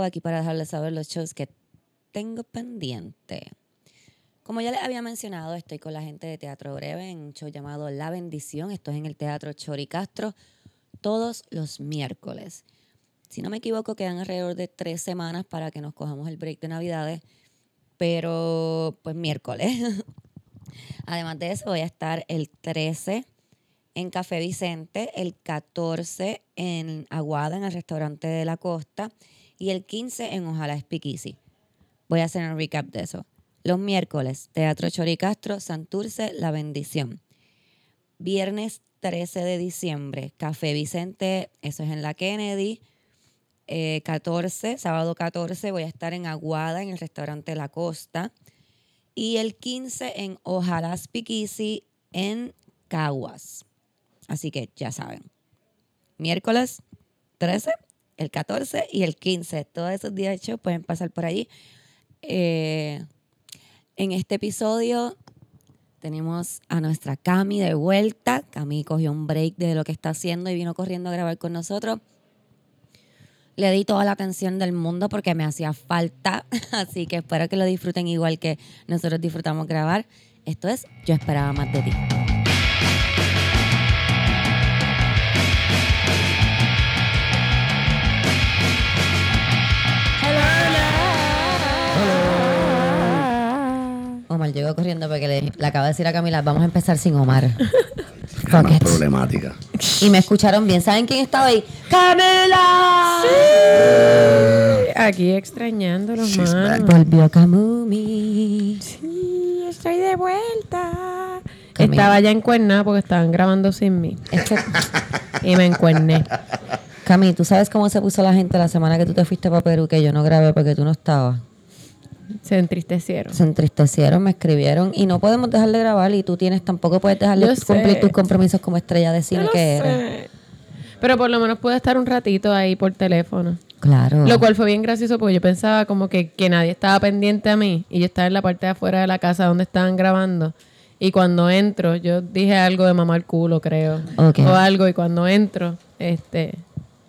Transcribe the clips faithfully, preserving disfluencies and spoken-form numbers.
Lavoe aquí para dejarles saber los shows que tengo pendiente. Como ya les había mencionado, estoy con la gente de Teatro Breve en un show llamado La Bendición. Esto es en el Teatro Choricastro todos los miércoles. Si no me equivoco, quedan alrededor de tres semanas para que nos cojamos el break de Navidades, pero pues miércoles. Además de eso, voy a estar el trece en Café Vicente, el catorce en Aguada, en el restaurante de La Costa, y el quince en Ojalá Es Piquisi. Voy a hacer un recap de eso. Los miércoles, Teatro Choricastro, Santurce, La Bendición. Viernes trece de diciembre, Café Vicente, eso es en la Kennedy. Eh, catorce, sábado catorce, voy a estar en Aguada, en el restaurante La Costa. Y el quince en Ojalá Es Piquisi, en Caguas. Así que ya saben. Miércoles trece, el catorce y el quince. Todos esos días de show pueden pasar por allí. Eh... En este episodio tenemos a nuestra Cami de vuelta. Cami cogió un break de lo que está haciendo y vino corriendo a grabar con nosotros. Le di toda la atención del mundo porque me hacía falta. Así que espero que lo disfruten igual que nosotros disfrutamos grabar. Esto es Yo Esperaba Más de Ti. Omar llegó corriendo porque le, le acabo de decir a Camila, vamos a empezar sin Omar. Más problemática. Y me escucharon bien. ¿Saben quién estaba ahí? ¡Camila! ¡Sí! Aquí extrañándolos, She's más. Back. Volvió Camumi. Sí, estoy de vuelta. Camila. Estaba ya encuernada porque estaban grabando sin mí. Este... y me encuerné. Cami, ¿tú sabes cómo se puso la gente la semana que tú te fuiste para Perú? Que yo no grabé porque tú no estabas. Se entristecieron. Se entristecieron, me escribieron y no podemos dejar de grabar y tú tienes tampoco puedes dejar de cumplir tus compromisos como estrella de cine que eres. Pero por lo menos pude estar un ratito ahí por teléfono. Claro. Lo cual fue bien gracioso porque yo pensaba como que, que nadie estaba pendiente a mí y yo estaba en la parte de afuera de la casa donde estaban grabando y cuando entro, yo dije algo de mamar culo, creo. Okay. O algo y cuando entro, este...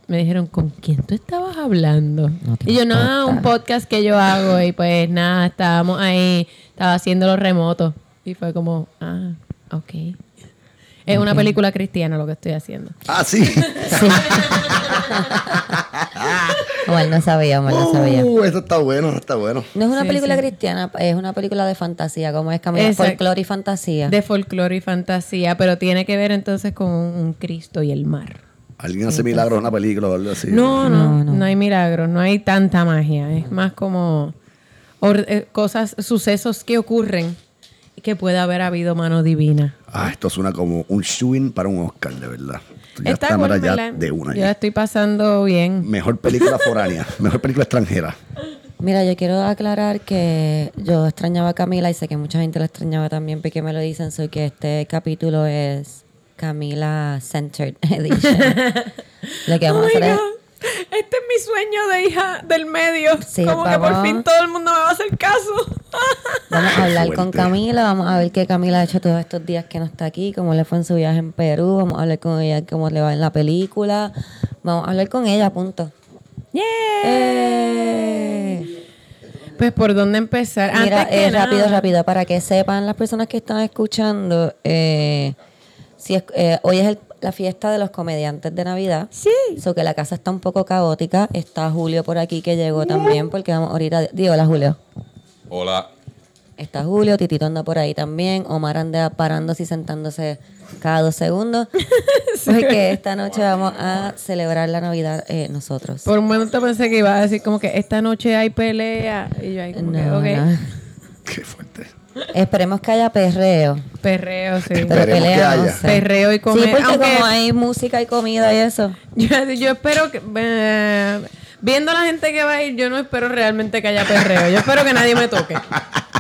me dijeron, ¿con quién tú estabas hablando? No, y yo, no, un podcast que yo hago. Y pues nada, estábamos ahí, estaba haciéndolo remoto. Y fue como, ah, ok. Es okay. Una película cristiana lo que estoy haciendo. Ah, sí. Sí. Omar no sabía, Omar no sabía. Uh, eso está bueno, eso está bueno. No es una sí, película sí. cristiana, es una película de fantasía, como es Camila, folclore y fantasía. De folclore y fantasía, pero tiene que ver entonces con un Cristo y el mar. ¿Alguien hace milagros en una película o algo así? No, no, no, no hay milagros, no hay tanta magia. Es más como or, eh, cosas, sucesos que ocurren que puede haber habido mano divina. Ah, esto suena como un shoo-in para un Oscar, de verdad. Ya está, está bueno, ya la, de una. Yo la estoy pasando bien. Mejor película foránea, mejor película extranjera. Mira, yo quiero aclarar que yo extrañaba a Camila y sé que mucha gente la extrañaba también porque me lo dicen, soy que este capítulo es... Camila Centered Edition. Lo que vamos oh a hacer es... Este es mi sueño de hija del medio. Sí, como vamos... que por fin todo el mundo me va a hacer caso. Vamos a hablar con Camila. Vamos a ver qué Camila ha hecho todos estos días que no está aquí. Cómo le fue en su viaje en Perú. Vamos a hablar con ella cómo le va en la película. Vamos a hablar con ella, punto. ¡Yeah! Eh. Pues, ¿por dónde empezar? Mira, Antes eh, que rápido, nada. rápido. Para que sepan las personas que están escuchando... Eh, Sí, eh, hoy es el, la fiesta de los comediantes de Navidad. Sí. So que la casa está un poco caótica. Está Julio por aquí que llegó también porque vamos ahorita... Di hola, Julio. Hola. Está Julio, Titito anda por ahí también. Omar anda parándose y sentándose cada dos segundos. Porque esta noche vamos a celebrar la Navidad eh, nosotros. Por un momento pensé que iba a decir como que esta noche hay pelea. Y yo ahí como no, que, ok. No. Qué fuerte. Esperemos que haya perreo. Perreo, sí. Pero pelea, que haya. No sé. Perreo y comida. Sí, porque aunque como hay música y comida y eso. Yo, yo espero que... Eh, viendo la gente que va a ir, yo no espero realmente que haya perreo. Yo espero que nadie me toque.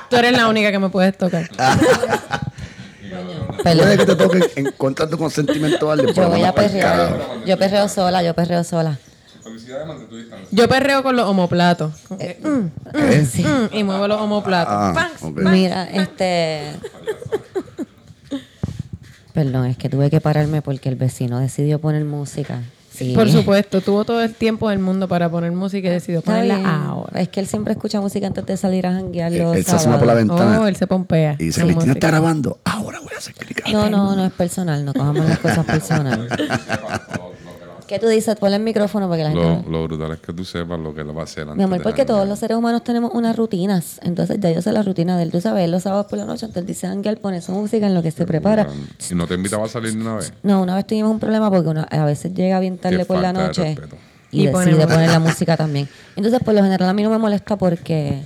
Tú eres la única que me puedes tocar. Puede que te toquen en contra de tu consentimiento. Yo voy a perrear. Yo perreo sola, yo perreo sola. Yo perreo con los omoplatos. Okay. Eh, mm, eh. Sí. Mm, y muevo los omoplatos. Ah, Banks, okay. Banks, Mira, Banks. este... Perdón, es que tuve que pararme porque el vecino decidió poner música. Sí. Por supuesto, tuvo todo el tiempo del mundo para poner música y decidió ponerla Ay, ahora. Es que él siempre escucha música antes de salir a janguear los Él sábados. Se asoma por la ventana. Oh, él se pompea. Y dice, Cristina está grabando, ahora voy a hacer clic. No, no, no es personal, no cojamos las cosas personales. ¿Qué tú dices? Ponle el micrófono para que la gente... Lo, lo brutal es que tú sepas lo que lo va a hacer antes. Mi amor, porque todos los seres humanos tenemos unas rutinas. Entonces, ya yo sé la rutina de él. Tú sabes, los sábados por la noche, entonces dice Ángel, pone su música en lo que se prepara. ¿Y no te invitaba a salir una vez? No, una vez tuvimos un problema porque una, a veces llega bien tarde por la noche y, y decide poner la música también. Entonces, por lo general, a mí no me molesta porque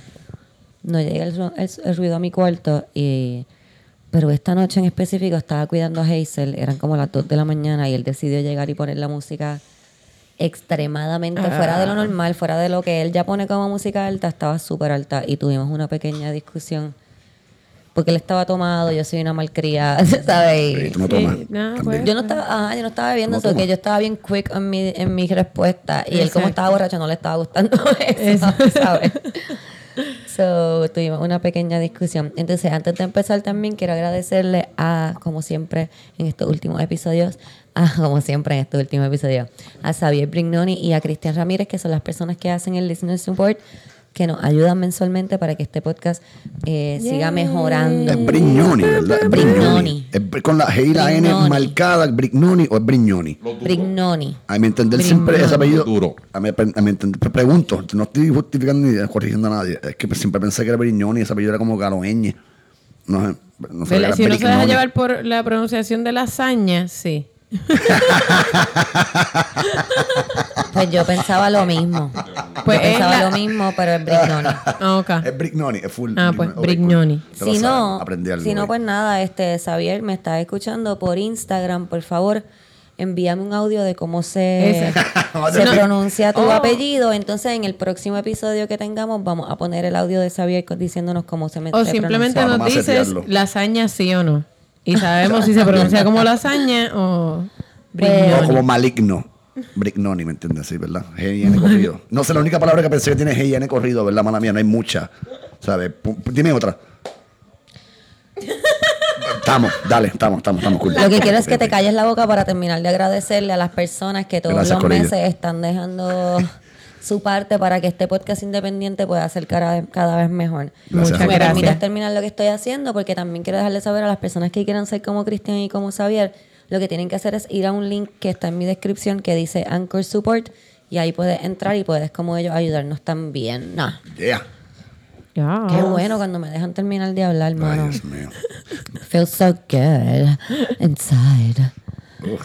no llega el, el, el ruido a mi cuarto y... Pero esta noche en específico estaba cuidando a Hazel, eran como las dos de la mañana y él decidió llegar y poner la música extremadamente ah. fuera de lo normal, fuera de lo que él ya pone como música alta, estaba súper alta y tuvimos una pequeña discusión porque él estaba tomado, yo soy una malcriada, ¿sabes? ¿Tú no tomas? Sí, no, pues, yo no estaba, ajá, yo no estaba bebiendo, eso que yo estaba bien quick en mi en mi respuesta y él Exacto. como estaba borracho no le estaba gustando eso, ¿sabes? So, tuvimos una pequeña discusión. Entonces, antes de empezar también quiero agradecerle a, como siempre en estos últimos episodios, a, como siempre en estos últimos episodios, a Xavier Brignoni y a Cristian Ramírez, que son las personas que hacen el Listener Support, que nos ayudan mensualmente para que este podcast eh, siga mejorando. Es Brignoni, ¿verdad? Es Brignoni. Es con la G y la N marcada, Brignoni o es Brignoni. Brignoni. A mi entender siempre ese apellido duro. A mi, a mi entender, pregunto, no estoy justificando ni corrigiendo a nadie. Es que siempre pensé que era Brignoni, ese apellido era como galoeñe. No sé. No sé si uno se deja llevar por la pronunciación de lasaña, sí. Pues yo pensaba lo mismo. Pues yo pensaba la... lo mismo, pero es Brignoni. Ah, okay. Es Brignoni, es full. Ah, pues Brignoni. Okay, si no, si no pues nada, este Xavier me está escuchando por Instagram, por favor, envíame un audio de cómo se, se no. pronuncia tu oh. apellido. Entonces, en el próximo episodio que tengamos, vamos a poner el audio de Xavier diciéndonos cómo se me pronuncia. O simplemente nos dices lasaña sí o no. Y sabemos si se pronuncia como lasaña o... Brignoni. No, como maligno. Brignoni, ¿me entiendes? Sí, ¿verdad? G y N corrido. No sé, la única palabra que pensé que tiene es G y N corrido, ¿verdad? Mala mía, no hay mucha. ¿Sabes? Dime otra. Estamos, dale, estamos, estamos, estamos. Cool. Lo que quiero es que te calles la boca para terminar de agradecerle a las personas que todos Gracias, los meses ellos. están dejando... su parte para que este podcast independiente pueda ser cada, cada vez mejor. Muchas gracias. Me permitas terminar lo que estoy haciendo porque también quiero dejarles saber a las personas que quieran ser como Cristian y como Xavier, lo que tienen que hacer es ir a un link que está en mi descripción que dice Anchor Support y ahí puedes entrar y puedes como ellos ayudarnos también. Nah. Yeah. Yes. Qué bueno cuando me dejan terminar de hablar, hermano. Dios mío. Feels so good inside. Ugh.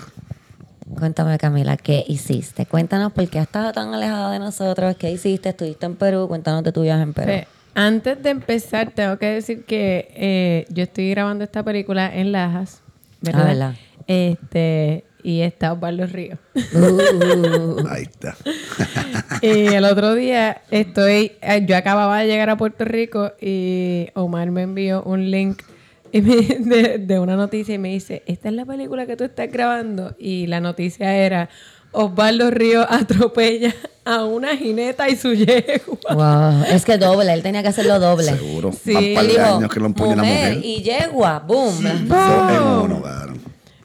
Cuéntame, Camila, ¿qué hiciste? Cuéntanos por qué has estado tan alejada de nosotros. ¿Qué hiciste? ¿Estuviste en Perú? Cuéntanos de tu viaje en Perú. Antes de empezar, tengo que decir que eh, yo estoy grabando esta película en Lajas, ¿verdad? Ah, ¿verdad? Este, y está Osvaldo Ríos. Uh, ahí está. Y el otro día estoy... Yo acababa de llegar a Puerto Rico y Omar me envió un link... Y me, de, de una noticia y me dice, esta es la película que tú estás grabando y la noticia era Osvaldo Ríos atropella a una jineta y su yegua. Wow, es que doble, él tenía que hacerlo doble. Seguro, sí. Un par de digo, años que lo empuñe la mujer y yegua, boom. Sí, boom. Uno,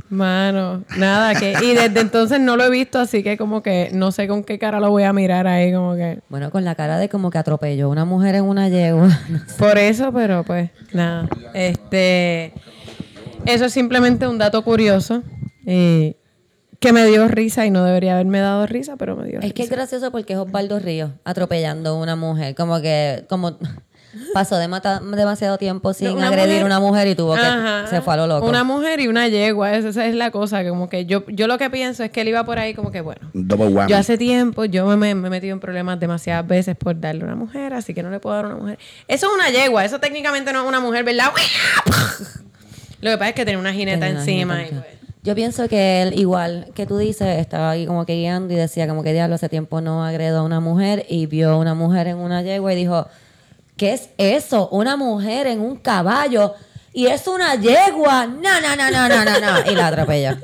mano, nada que y desde entonces no lo he visto, así que como que no sé con qué cara lo voy a mirar ahí como que. Bueno, con la cara de como que atropelló a una mujer en una yegua. Por eso, pero pues nada. Este, eso es simplemente un dato curioso eh, que me dio risa y no debería haberme dado risa, pero me dio risa. Es que es gracioso porque es Osvaldo Ríos atropellando a una mujer, como que como pasó de mata, demasiado tiempo sin una agredir a una mujer y tuvo que... Ajá, se fue a lo loco. Una mujer y una yegua. Esa, esa es la cosa. Como que yo, yo lo que pienso es que él iba por ahí como que, bueno... Double whammy. Yo hace tiempo, yo me, me he metido en problemas demasiadas veces por darle a una mujer, así que no le puedo dar a una mujer. Eso es una yegua. Eso técnicamente no es una mujer, ¿verdad? Lo que pasa es que tiene una jineta tiene encima. Una jineta. Y pues... Yo pienso que él, igual que tú dices, estaba ahí como que guiando y decía como que, diablo, hace tiempo no agredo a una mujer y vio a una mujer en una yegua y dijo... ¿Qué es eso? Una mujer en un caballo y es una yegua. No, no, no, no, no, no, no. Y la atropella.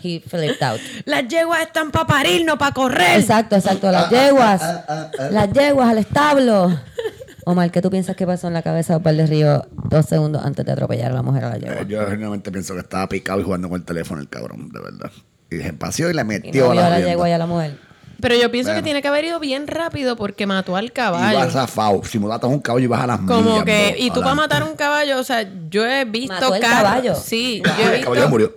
He flipped out. Las yeguas están para parir, no para correr. Exacto, exacto. Las yeguas. Las yeguas al establo. Omar, ¿qué tú piensas que pasó en la cabeza de Osvaldo Ríos dos segundos antes de atropellar a la mujer a la yegua? Eh, yo generalmente pienso que estaba picado y jugando con el teléfono el cabrón, de verdad. Y se paseó y la metió y no, a la, la yegua y a la mujer. Pero yo pienso bueno. que tiene que haber ido bien rápido porque mató al caballo. Y vas a F A U. Si matas un caballo y vas a las millas. Como que... Bro, y tú para matar un caballo, o sea, yo he visto... ¿Mató el caballo? Sí. Wow. Yo he visto, el caballo murió.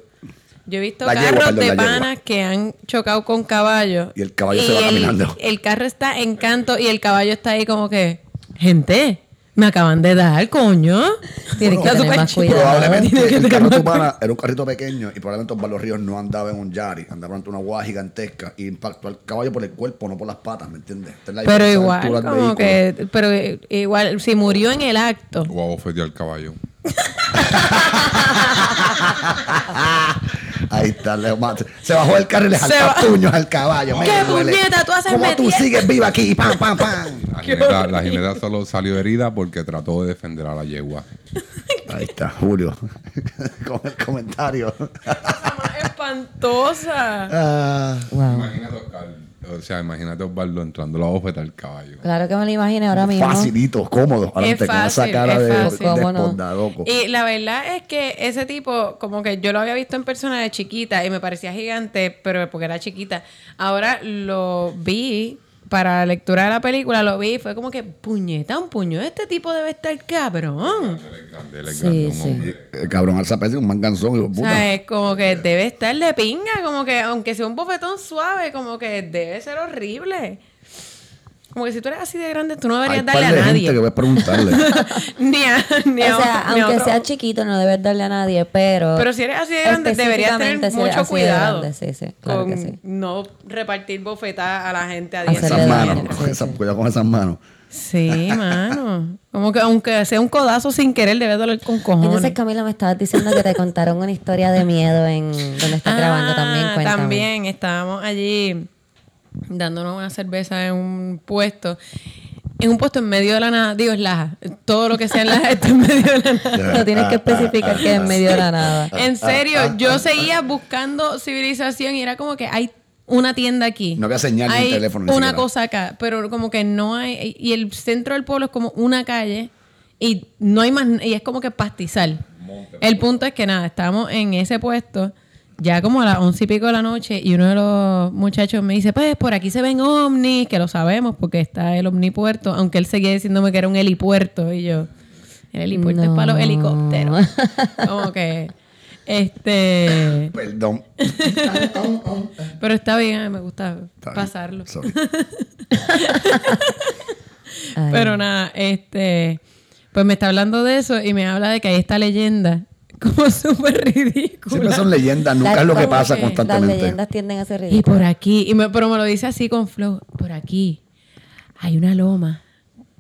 Yo he visto la carros yegua, perdón, de panas que han chocado con caballos. Y el caballo y se va el, caminando. El carro está en canto y el caballo está ahí como que... Gente, me acaban de dar, coño. Tienes bueno, que tener más cuidado. Probablemente que el carro de tu pana era un carrito pequeño y probablemente Osvaldo Ríos no andaba en un Yari, andaba ante una guada gigantesca y impactó al caballo por el cuerpo, no por las patas, ¿me entiendes? Esta es pero igual, como vehículo. que, pero igual, si murió en el acto. Guau, ofendió al caballo. Ahí está, se bajó del carro y le jaltó puños al caballo. ¡Qué puñeta tú haces! ¿Cómo tú sigues viva aquí? ¡Pam, pam, pam! La jineta, la jineta solo salió herida porque trató de defender a la yegua. Ahí está, Julio. Con el comentario. ¡Esa más espantosa! Uh, wow. Imagínate, o sea, imagínate Osvaldo entrando la bofeta al caballo. Claro que me lo imaginé ahora mismo. Facilito, cómodo. Ahora es te fácil, con esa cara es de, fácil. de espondaloco. Y la verdad es que ese tipo, como que yo lo había visto en persona de chiquita y me parecía gigante, pero porque era chiquita. Ahora lo vi para la lectura de la película, lo vi y fue como que, puñeta, un puño. Este tipo debe estar cabrón. El sí, sí. Cabrón al zapete, un manganzón. O sea, es como que debe estar de pinga, como que aunque sea un bofetón suave, como que debe ser horrible. Como que si tú eres así de grande, tú no deberías Hay darle par de a nadie. Gente que voy a preguntarle. ni a, ni o sea, a, aunque seas chiquito, no debes darle a nadie, pero... Pero si eres así de grande, deberías tener si mucho cuidado. Grande, sí, sí, claro con que sí. No repartir bofetadas a la gente a diestra. Esas manos, sí, sí. Cuidado con esas manos. Sí, mano. Como que aunque sea un codazo sin querer, debes doler con cojones. Entonces, Camila, me estabas diciendo que te contaron una historia de miedo en donde estás ah, grabando también. Cuéntame. También, estábamos allí... dándonos una cerveza en un puesto en un puesto en medio de la nada. Digo, es Lajas, todo lo que sea en Lajas está en medio de la nada. No tienes que especificar que es en medio de la nada. En serio, yo seguía buscando civilización y era como que hay una tienda aquí, no había señal ni teléfono, hay una cosa acá, pero como que no hay, y el centro del pueblo es como una calle y no hay más, y es como que pastizal. El punto es que nada, estábamos en ese puesto ya como a las once y pico de la noche y uno de los muchachos me dice, pues por aquí se ven ovnis, que lo sabemos porque está el omnipuerto, aunque él seguía diciéndome que era un helipuerto y yo, el helipuerto no. Es para los helicópteros. Como que, este... Perdón. Pero está bien, me gusta está pasarlo. Pero nada, este... Pues me está hablando de eso y me habla de que hay esta leyenda como súper ridícula. Siempre son leyendas, nunca las, es lo que pasa que constantemente. Las leyendas tienden a ser ridículas. Y por aquí, y me, pero me lo dice así con flow, por aquí hay una loma.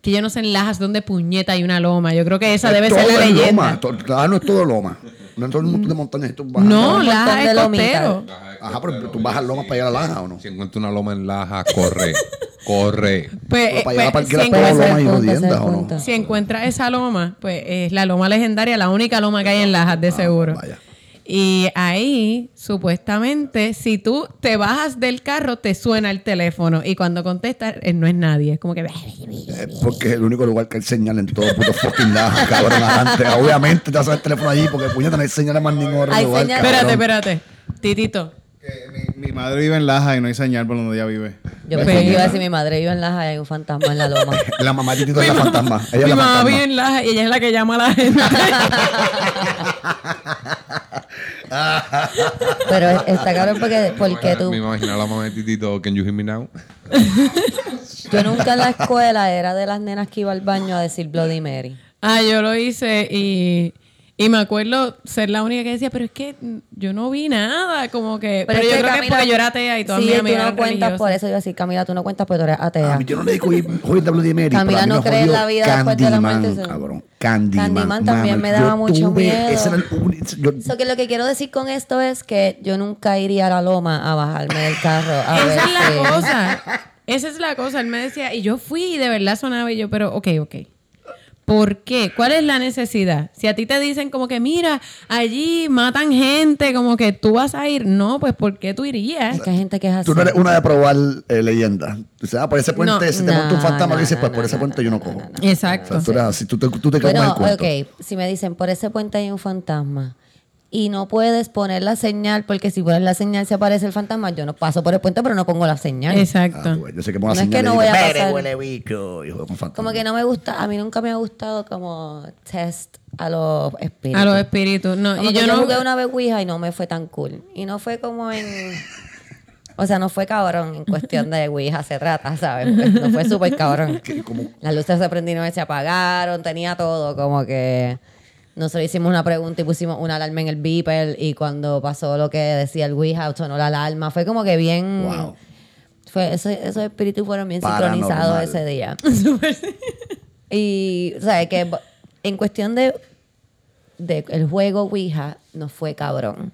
Que yo no sé en Lajas dónde puñeta hay una loma. Yo creo que esa es debe ser la leyenda. Todo es loma, no es todo loma. No es todo el mundo de montañas y tú bajas. No, Lajas es costero. Ajá, pero tú bajas lomas para llegar a Lajas, ¿o no? Si encuentras una loma en Lajas, corre. Corre. Pues, para pues, si, encuentra punto, no? si encuentras esa loma, pues es la loma legendaria, la única loma que hay en Lajas, de ah, seguro. Vaya. Y ahí, supuestamente, si tú te bajas del carro, te suena el teléfono. Y cuando contestas, no es nadie. Es como que... Eh, porque es el único lugar que hay señal en todo puto fucking Lajas, cabrón. Adelante. Obviamente te vas a hacer el teléfono allí porque puñeta no hay señal en más ningún otro lugar. Espérate, espérate. Titito. Mi, mi madre vive en Lajas y no hay señal por donde ella vive. Yo pensé que iba a decir mi madre vive en Lajas y hay un fantasma en la loma. La mamá Titito es la fantasma. Ella mi es la mamá fantasma. Vive en Lajas y ella es la que llama a la gente. Pero está cabrón porque, porque tú... Me imagino a la mamá de Titito, can you hear me now? Yo nunca en la escuela era de las nenas que iba al baño a decir Bloody Mary. Ah, yo lo hice y... Y me acuerdo ser la única que decía, pero es que yo no vi nada, como que... Pero, pero yo que creo Camila, que porque yo era atea y todas sí, mis amigas eran religiosas. Sí, tú no cuentas, por eso yo decía, Camila, tú no cuentas porque tú eres atea. A mí, yo no le digo Joyita Bloody Mary. Camila no cree en la vida Candyman, después de la muerte. Cabrón, Candyman, Candyman también mama, me daba mucho tuve, miedo. Eso que lo que quiero decir con esto es que yo nunca iría a la loma a bajarme del carro. A esa ver es la que... cosa. Esa es la cosa. Él me decía, y yo fui y de verdad sonaba y yo, pero ok, ok. ¿Por qué? ¿Cuál es la necesidad? Si a ti te dicen como que, mira, allí matan gente, como que tú vas a ir. No, pues, ¿por qué tú irías? Es que hay gente que es así. Tú no eres una de probar eh, leyendas. O sea, por ese puente, no, si te no, monta un fantasma, no, y dices, pues, no, por ese puente no, yo no cojo. No, no, Exacto. O sea, tú, eres, sí. tú, te, tú te quedas en el cuento. Pero, ok, si me dicen, por ese puente hay un fantasma, y no puedes poner la señal, porque si pones la señal se aparece el fantasma. Yo no paso por el puente, pero no pongo la señal. Exacto. Ah, bueno, yo sé que pongo la no señal. Es que no voy a pasar. Huele bicho, hijo de como que no me gusta, a mí nunca me ha gustado como test a los espíritus. A los espíritus, no. Como y yo, yo no... jugué una vez Ouija y no me fue tan cool. Y no fue como en... O sea, no fue cabrón en cuestión de Ouija hace rata, ¿sabes? No fue súper cabrón. Las luces se prendieron y se apagaron, tenía todo, como que... Nosotros hicimos una pregunta y pusimos una alarma en el beeper y cuando pasó lo que decía el Ouija, sonó la alarma. Fue como que bien... Wow. Fue, esos, esos espíritus fueron bien Paranormal. sincronizados ese día. Y, o sea, que en cuestión de, de el juego Ouija, no fue cabrón.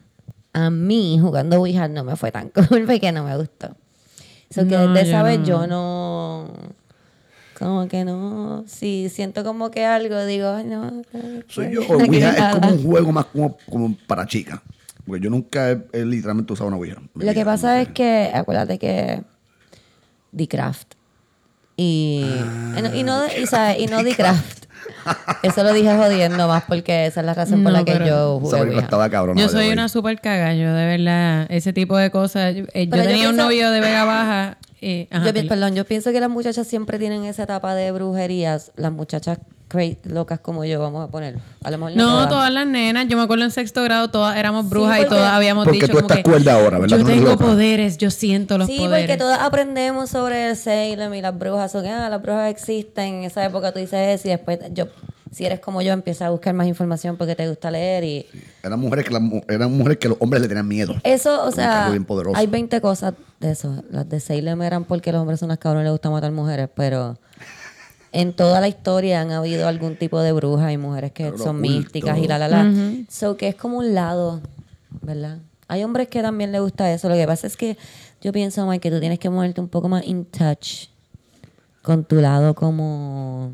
A mí, jugando Ouija, no me fue tan cool porque no me gustó. So no, que desde esa vez no. yo no... Como que no... Si siento como que algo, digo... Ay, no. Soy yo. Ouija es como un juego más como, como para chicas. Porque yo nunca he, he literalmente usado una Ouija. Lo que vida, pasa no es que... Acuérdate que... The Craft. Y... Ah, y no, y, ¿sabes? Y no The Craft. Eso lo dije jodiendo más porque esa es la razón no, por la que yo jugué. Estaba cabrón, yo soy una super cagaño, de verdad. Ese tipo de cosas. Yo, eh, yo tenía yo pienso, un novio de Vega Baja. Eh, ajá, yo, perdón, yo pienso que las muchachas siempre tienen esa etapa de brujerías. Las muchachas crazy, locas como yo, vamos a poner. A lo mejor no, no todas. todas las nenas. Yo me acuerdo en sexto grado todas éramos brujas sí, y todas habíamos porque dicho. Porque tú estás cuerda ahora, ¿verdad? Yo tengo poderes, yo siento los sí, poderes. Sí, porque todas aprendemos sobre el Salem y las brujas. O que ah, las brujas existen. En esa época tú dices eso y después yo... Si eres como yo, empieza a buscar más información porque te gusta leer y... Sí. Eran mujeres que la, eran mujeres que los hombres le tenían miedo. Eso, o sea, hay veinte cosas de eso. Las de Salem eran porque los hombres son unas cabrones y les gusta matar mujeres, pero en toda la historia han habido algún tipo de brujas y mujeres que pero son oculto. místicas y la, la, la. Uh-huh. So, que es como un lado, ¿verdad? Hay hombres que también les gusta eso. Lo que pasa es que yo pienso, Mike, que tú tienes que moverte un poco más in touch con tu lado como...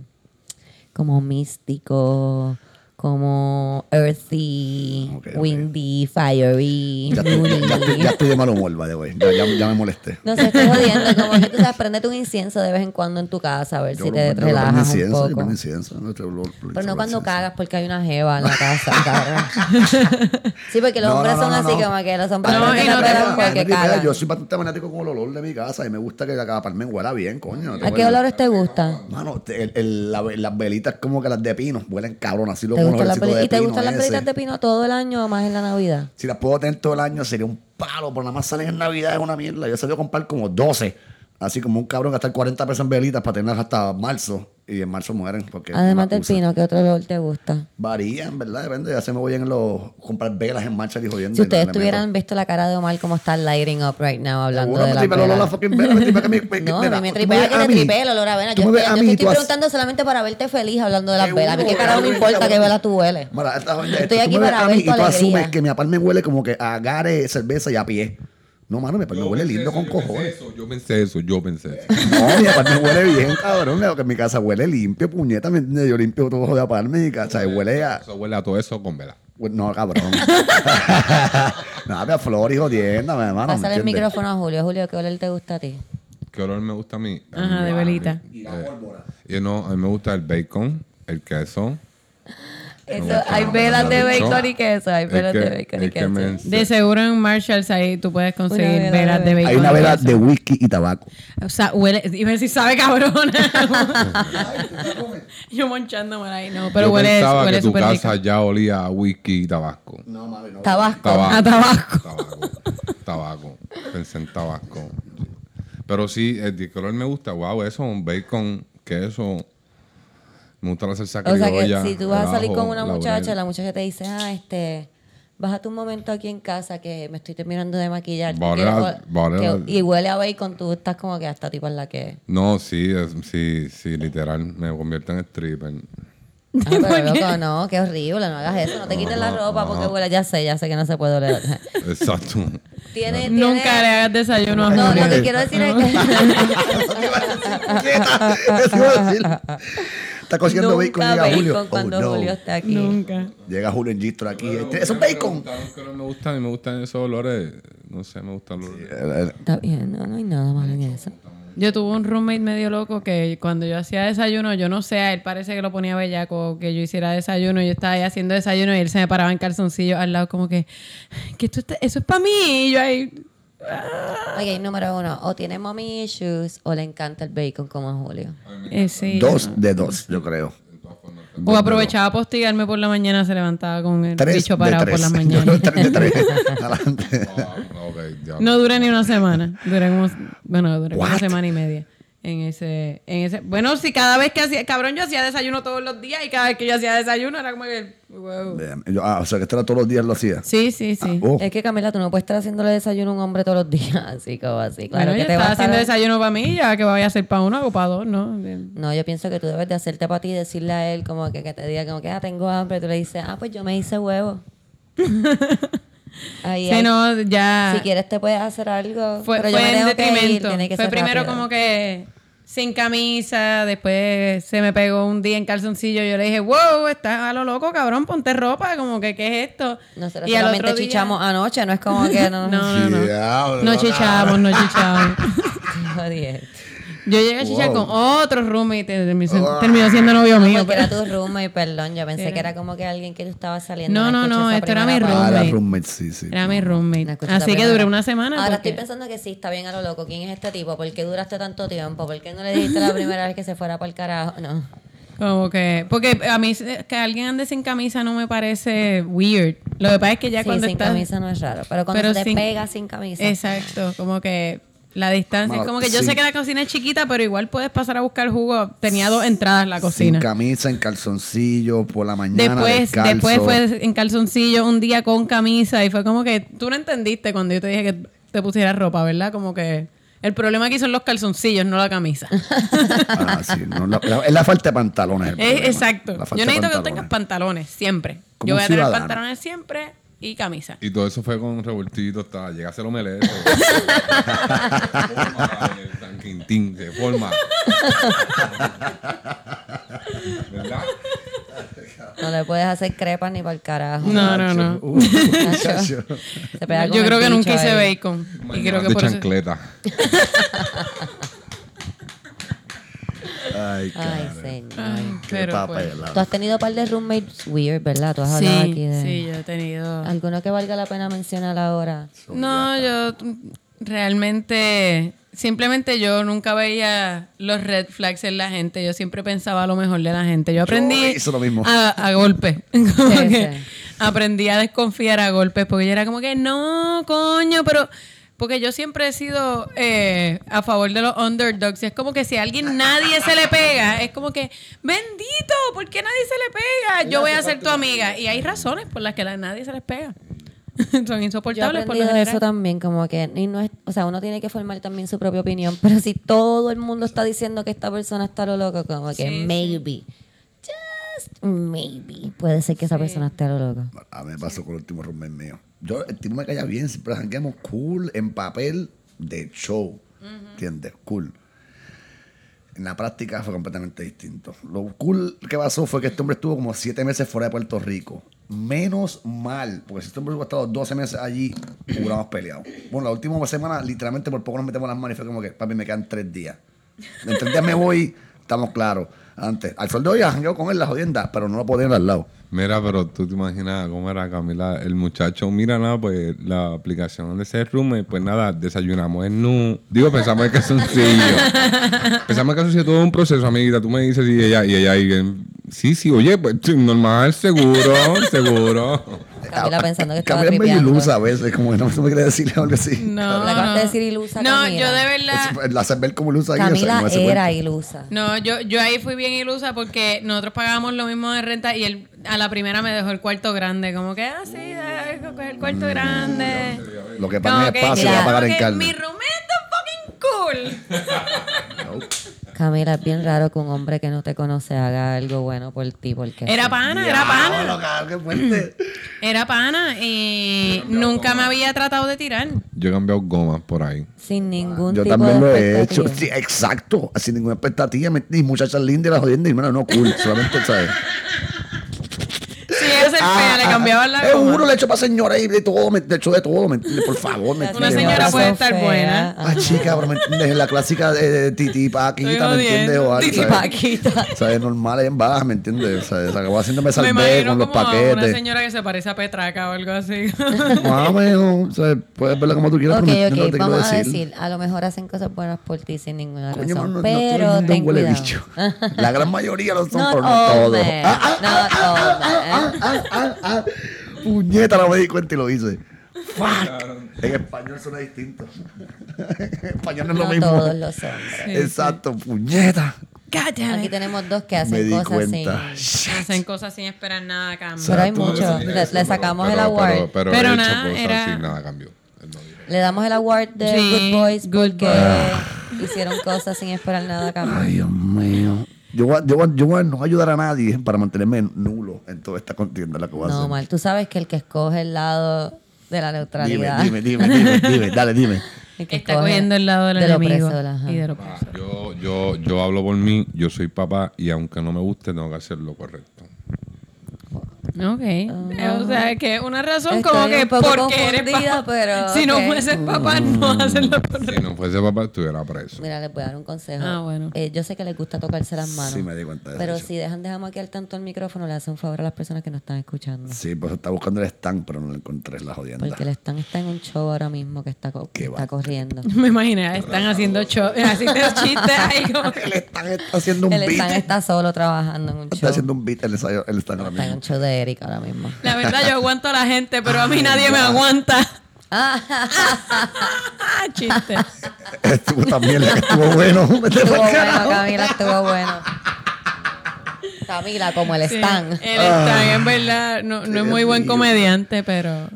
como místico, como earthy, okay, windy, okay. fiery, ya, te, ya, te, ya estoy de mal humor, by the way. Ya, ya, ya me molesté. No sé, estoy jodiendo. Como que tú sabes, prendete un incienso de vez en cuando en tu casa a ver yo si lo, te relajas un poco. Yo prendo incienso, no, lo, lo, Pero no cuando incienso. cagas porque hay una jeva en la casa, cabrón. Sí, porque los no, hombres no, no, son no, así no. como que los hombres no, no, no, no, no, que cagan. Yo soy bastante fanático con el olor de mi casa y me gusta que la capa me huela bien, coño. ¿A qué olores te gustan? Mano, las velitas como que las de pino huelen cabrón. Así lo pongo en el sitio de pino. ¿Y te gustan las velitas de pino todo el año o más en la Navidad? Si las puedo tener todo el año sería un palo, pero nada más salen en Navidad es una mierda. Yo he salido a comprar como doce, así como un cabrón gastar cuarenta pesos en velitas para tenerlas hasta marzo. Y en marzo mueren. Porque además del pino, ¿qué otro olor te gusta? Varían, ¿verdad? Depende. Ya se me voy en los comprar velas en marcha y jodiendo. Si ustedes tuvieran visto la cara de Omar como está lighting up right now hablando de la vela. No, a mí me tripea que te tripea el olor a vela. Yo estoy preguntando solamente para verte feliz hablando de las velas. A mí qué carajo me importa qué velas tú hueles. Estoy aquí para ver tu alegría. Y tú asumes que mi papá me huele como que a agare, cerveza y a pie. No, mano, mi papá me huele lindo con cojones. Yo pensé eso, yo pensé eso. No, mi papá me huele bien, cabrón. Que en mi casa huele limpio, puñeta. Yo limpio todo de aparte en mi casa. Y huele a... Eso huele a todo eso con vela. No, cabrón. Nada, a flor y jodienda, mi hermano. Pásale el micrófono a Julio. Julio, ¿qué olor te gusta a ti? ¿Qué olor me gusta a mí? Ajá, de velita. Y la pólvora. Yo no, a mí me gusta el bacon, el queso. Eso, hay velas de bacon y queso, hay velas de bacon y queso. De seguro en Marshalls ahí tú puedes conseguir vela, velas de bacon. Hay una vela de whisky y tabaco. O sea, huele, dime si sabe cabrón. Yo monchándome ahí, no, pero yo huele, pensaba huele que tu casa rica. Ya olía a whisky y tabaco. No, mami, no. Tabasco. Tabaco. A tabasco. Tabaco. Tabaco. Pensé en tabasco. Pero sí, el de color me gusta. Wow, eso, un bacon, queso. Me gusta la salsa criolla. O sea que si tú vas abajo, a salir con una muchacha, la muchacha te dice, ah, este, bájate un momento aquí en casa que me estoy terminando de maquillar. Vale, la, vale que, la, y huele a bacon, tú estás como que hasta tipo en la que... No, sí, es, sí, sí, literal, me convierto en stripper. Ah, pero loco, no, qué horrible, no hagas eso, no te no, quites la ropa no, porque no. huele, ya sé, ya sé que no se puede oler. Exacto. ¿Tiene, ¿tiene... Nunca le hagas desayuno a No, lo que quiero decir es que... Está cociendo bacon, llega bacon Julio. Cuando oh, no. Julio está aquí. Nunca. Llega Julio en Gistro aquí. No, este, ¡eso es bacon! No me gustan, me gustan esos olores. No sé, me gustan los olores. Está bien, no, no hay nada malo en eso. Yo tuve un roommate medio loco que cuando yo hacía desayuno, yo no sé, a él parece que lo ponía bellaco, que yo hiciera desayuno, yo estaba ahí haciendo desayuno y él se me paraba en calzoncillos al lado como que, que esto está, eso es para mí, y yo ahí... Ok, número uno, o tiene mommy issues o le encanta el bacon como a Julio. Eh, sí. Dos de dos, yo creo. O aprovechaba postigarme por la mañana, se levantaba con el tres bicho parado por las mañanas. No, tres de tres. Adelante. Oh, okay, no dura ni una semana. Dura como, bueno, dura como una semana y media. En ese, en ese. Bueno, si cada vez que hacía, cabrón, yo hacía desayuno todos los días y cada vez que yo hacía desayuno era como que, wow. Ah, o sea que esto era todos los días lo hacía. Sí, sí, sí. Ah, oh. Es que Camila, tú no puedes estar haciéndole desayuno a un hombre todos los días, así como así. Claro, bueno, que te estás haciendo a... desayuno para mí, ya que voy a hacer para uno o para dos, ¿no? No, yo pienso que tú debes de hacerte para ti y decirle a él como que, que te diga como que, ah, tengo hambre. Tú le dices, ah, pues yo me hice huevo. Ahí, sí, no, ya. Si quieres te puedes hacer algo. Fue, pero yo fue me tengo en detrimento. Que ir, que fue primero rápido. Como que sin camisa, después se me pegó un día en calzoncillo. Yo le dije, wow, estás a lo loco, cabrón, ponte ropa, como que ¿qué es esto? Nosotros y solamente día... chichamos anoche, no es como que no. no, no, no. Diablo, no chichamos, no chichamos. Yo llegué a chichar wow. con otro roommate y terminó, wow. terminó siendo novio mío. Porque era tu roommate, perdón. Yo pensé sí, que era como que alguien que tú estabas saliendo. No, no, no. Esto era mi roommate. Ah, era roommate, sí, sí. Era no. mi roommate. Así que duré una semana. Ahora porque... estoy pensando que sí, está bien a lo loco. ¿Quién es este tipo? ¿Por qué duraste tanto tiempo? ¿Por qué no le dijiste la primera vez que se fuera para el carajo? No. Como que... Porque a mí que alguien ande sin camisa no me parece weird. Lo que pasa es que ya sí, cuando sin estás... camisa no es raro. Pero cuando pero se te sin... pega sin camisa... Exacto. Como que... La distancia Mar, es como que yo sí. sé que la cocina es chiquita, pero igual puedes pasar a buscar jugo. Tenía dos entradas la cocina. En camisa, en calzoncillo, por la mañana. Después, después fue en calzoncillo un día con camisa y fue como que tú no entendiste cuando yo te dije que te pusieras ropa, ¿verdad? Como que el problema aquí son los calzoncillos, no la camisa. Ah, sí. No, la, la, es la falta de pantalones. El es, exacto. Yo necesito que tú tengas pantalones siempre. Yo voy a tener ciudadano. pantalones siempre. Y camisa. Y todo eso fue con revoltito, hasta llegaste al omelete. San Quintín, de forma. ¿Verdad? No le puedes hacer crepas ni para el carajo. No, no, no. Uh, se pega con Yo creo que nunca hice ahí. bacon. Y creo que de por chancleta. Ay, Ay señor. Ay, pero papel, pues. Tú has tenido un par de roommates weird, ¿verdad? Tú has sí, hablado aquí de... Sí, yo he tenido... ¿Alguno que valga la pena mencionar ahora? No, yo realmente... Simplemente yo nunca veía los red flags en la gente. Yo siempre pensaba lo mejor de la gente. Yo aprendí yo lo mismo. A, a golpes. Aprendí a desconfiar a golpes porque yo era como que, no, coño, pero... Porque yo siempre he sido eh, a favor de los underdogs. Es como que si a alguien nadie se le pega, es como que, bendito, ¿por qué nadie se le pega? Yo voy a ser tu amiga. Y hay razones por las que a nadie se les pega. Son insoportables por lo general. Yo he aprendido eso también, como que, y no es, o sea, uno tiene que formar también su propia opinión. Pero si todo el mundo está diciendo que esta persona está lo loco, como que sí, maybe. Just maybe. Puede ser que esa sí. persona esté a lo loco. A mí me pasó con el último rumbe mío. Yo, el tipo me caía bien, siempre jangueamos cool en papel de show, uh-huh. ¿entiendes? Cool. En la práctica fue completamente distinto. Lo cool que pasó fue que este hombre estuvo como siete meses fuera de Puerto Rico. Menos mal, porque si este hombre hubiera estado doce meses allí, hubiéramos peleado. Bueno, la última semana, literalmente por poco nos metemos las manos y fue como que, papi, me quedan tres días. En tres días me voy, estamos claros. Antes, al sol de hoy jangueo con él la jodienda, pero no lo podían al lado. Mira, pero tú te imaginas cómo era Camila, el muchacho, mira nada, pues la aplicación de ese roommate, pues nada, desayunamos en nu. Digo, pensamos en calzoncillo. Pensamos en calzoncillo, todo un proceso, amiguita, tú me dices y ella, y ella, y sí, sí, oye, pues normal, seguro, seguro. Camila pensando que estaba Camila es ilusa a veces, como que no, no me quiere decirle algo así. No, claro. La acabas de decir ilusa, No, Camila. Yo de verdad... La hacer ver como ilusa. Camila ahí, era cuenta. ilusa. No, yo, yo ahí fui bien ilusa porque nosotros pagábamos lo mismo de renta y él a la primera me dejó el cuarto grande. Como que, ah, sí, el cuarto mm, grande. Lo que paga en espacio va a pagar en carne. Mi roommate es fucking cool. Camila, es bien raro que un hombre que no te conoce haga algo bueno por ti. Porque era pana, sí. era pana. No, no, qué fuerte. Era pana y nunca goma. me había tratado de tirar. Yo he cambiado gomas por ahí. Sin ningún ah, tipo de expectativa. Yo también lo he hecho. Sí, exacto. Sin ninguna expectativa. Y muchachas lindas y las jodiendas. Y bueno, no, cool. Solamente, ¿sabes? Sí, ese fea, le cambiaban la goma. Uno le echo para señora y de todo, le echo de todo, por favor. Me, una me señora puede estar fea. Buena. Ah, chica, pero me entiendes, la clásica eh, titi paquita, ¿me entiendes? O, titi ¿sabes? Paquita. O sea, es normal en Baja, ¿me entiendes? O sea, se acabó haciéndome salvé con los paquetes. Una señora que se parece a Petraca o algo así. Más o menos, o sea, puedes verla como tú quieras, okay, pero okay, no te vamos quiero decir. A decir, a lo mejor hacen cosas buenas por ti sin ninguna Coño, razón, no, pero no, ten cuidado. La gran mayoría lo son, por no todos. Puñeta, no me di cuenta y lo hice. Fuck. En español suena distinto. En español no es lo no mismo. Todos lo son. Sí, exacto, sí. Puñeta. Cállate. Aquí tenemos dos que hacen cosas sin... Hacen cosas sin esperar nada a cambio. Pero hay muchos. Le, le sacamos pero, el award. Pero, pero, pero, pero he nada, hecho era... sin nada a cambio. Le damos el award de sí, Good Boys porque ah. hicieron cosas sin esperar nada a cambio. Ay, Dios mío. Yo voy, yo, voy, yo voy a no ayudar a nadie para mantenerme nulo en toda esta contienda la que voy a hacer. No, mal. Tú sabes que el que escoge el lado de la neutralidad... Dime, dime, dime, dime, dime dale, dime. El que está cogiendo el lado del de enemigo y de lo ah, yo, yo, yo hablo por mí, yo soy papá y aunque no me guste tengo que hacer lo correcto. Ok. Uh, o sea, que una razón como que porque eres papá. Pero, si okay. no fueses papá, no haces lo correcto. Si no fuese papá, estuviera preso. Mira, les voy a dar un consejo. Ah, bueno. Eh, yo sé que les gusta tocarse las manos. Sí, me di cuenta de pero eso. Pero si dejan de jamaquear tanto el micrófono, le hacen un favor a las personas que nos están escuchando. Sí, pues está buscando el stand, pero no lo encontré, la jodienda. Porque el stand está en un show ahora mismo que está, co- está corriendo. Me imaginé, están haciendo show. Así te chistes ahí como... El stand está haciendo un beat. El stand está solo trabajando en un show. Está haciendo un beat el stand ahora mismo. Está en un show de ahora mismo. La verdad, yo aguanto a la gente, pero a mí nadie me aguanta. Chiste. Estuvo también, la que estuvo bueno. Estuvo bueno, Camila, estuvo bueno. Camila, como el sí, stand. El stand, ah, en verdad, no, no es muy buen comediante, pero...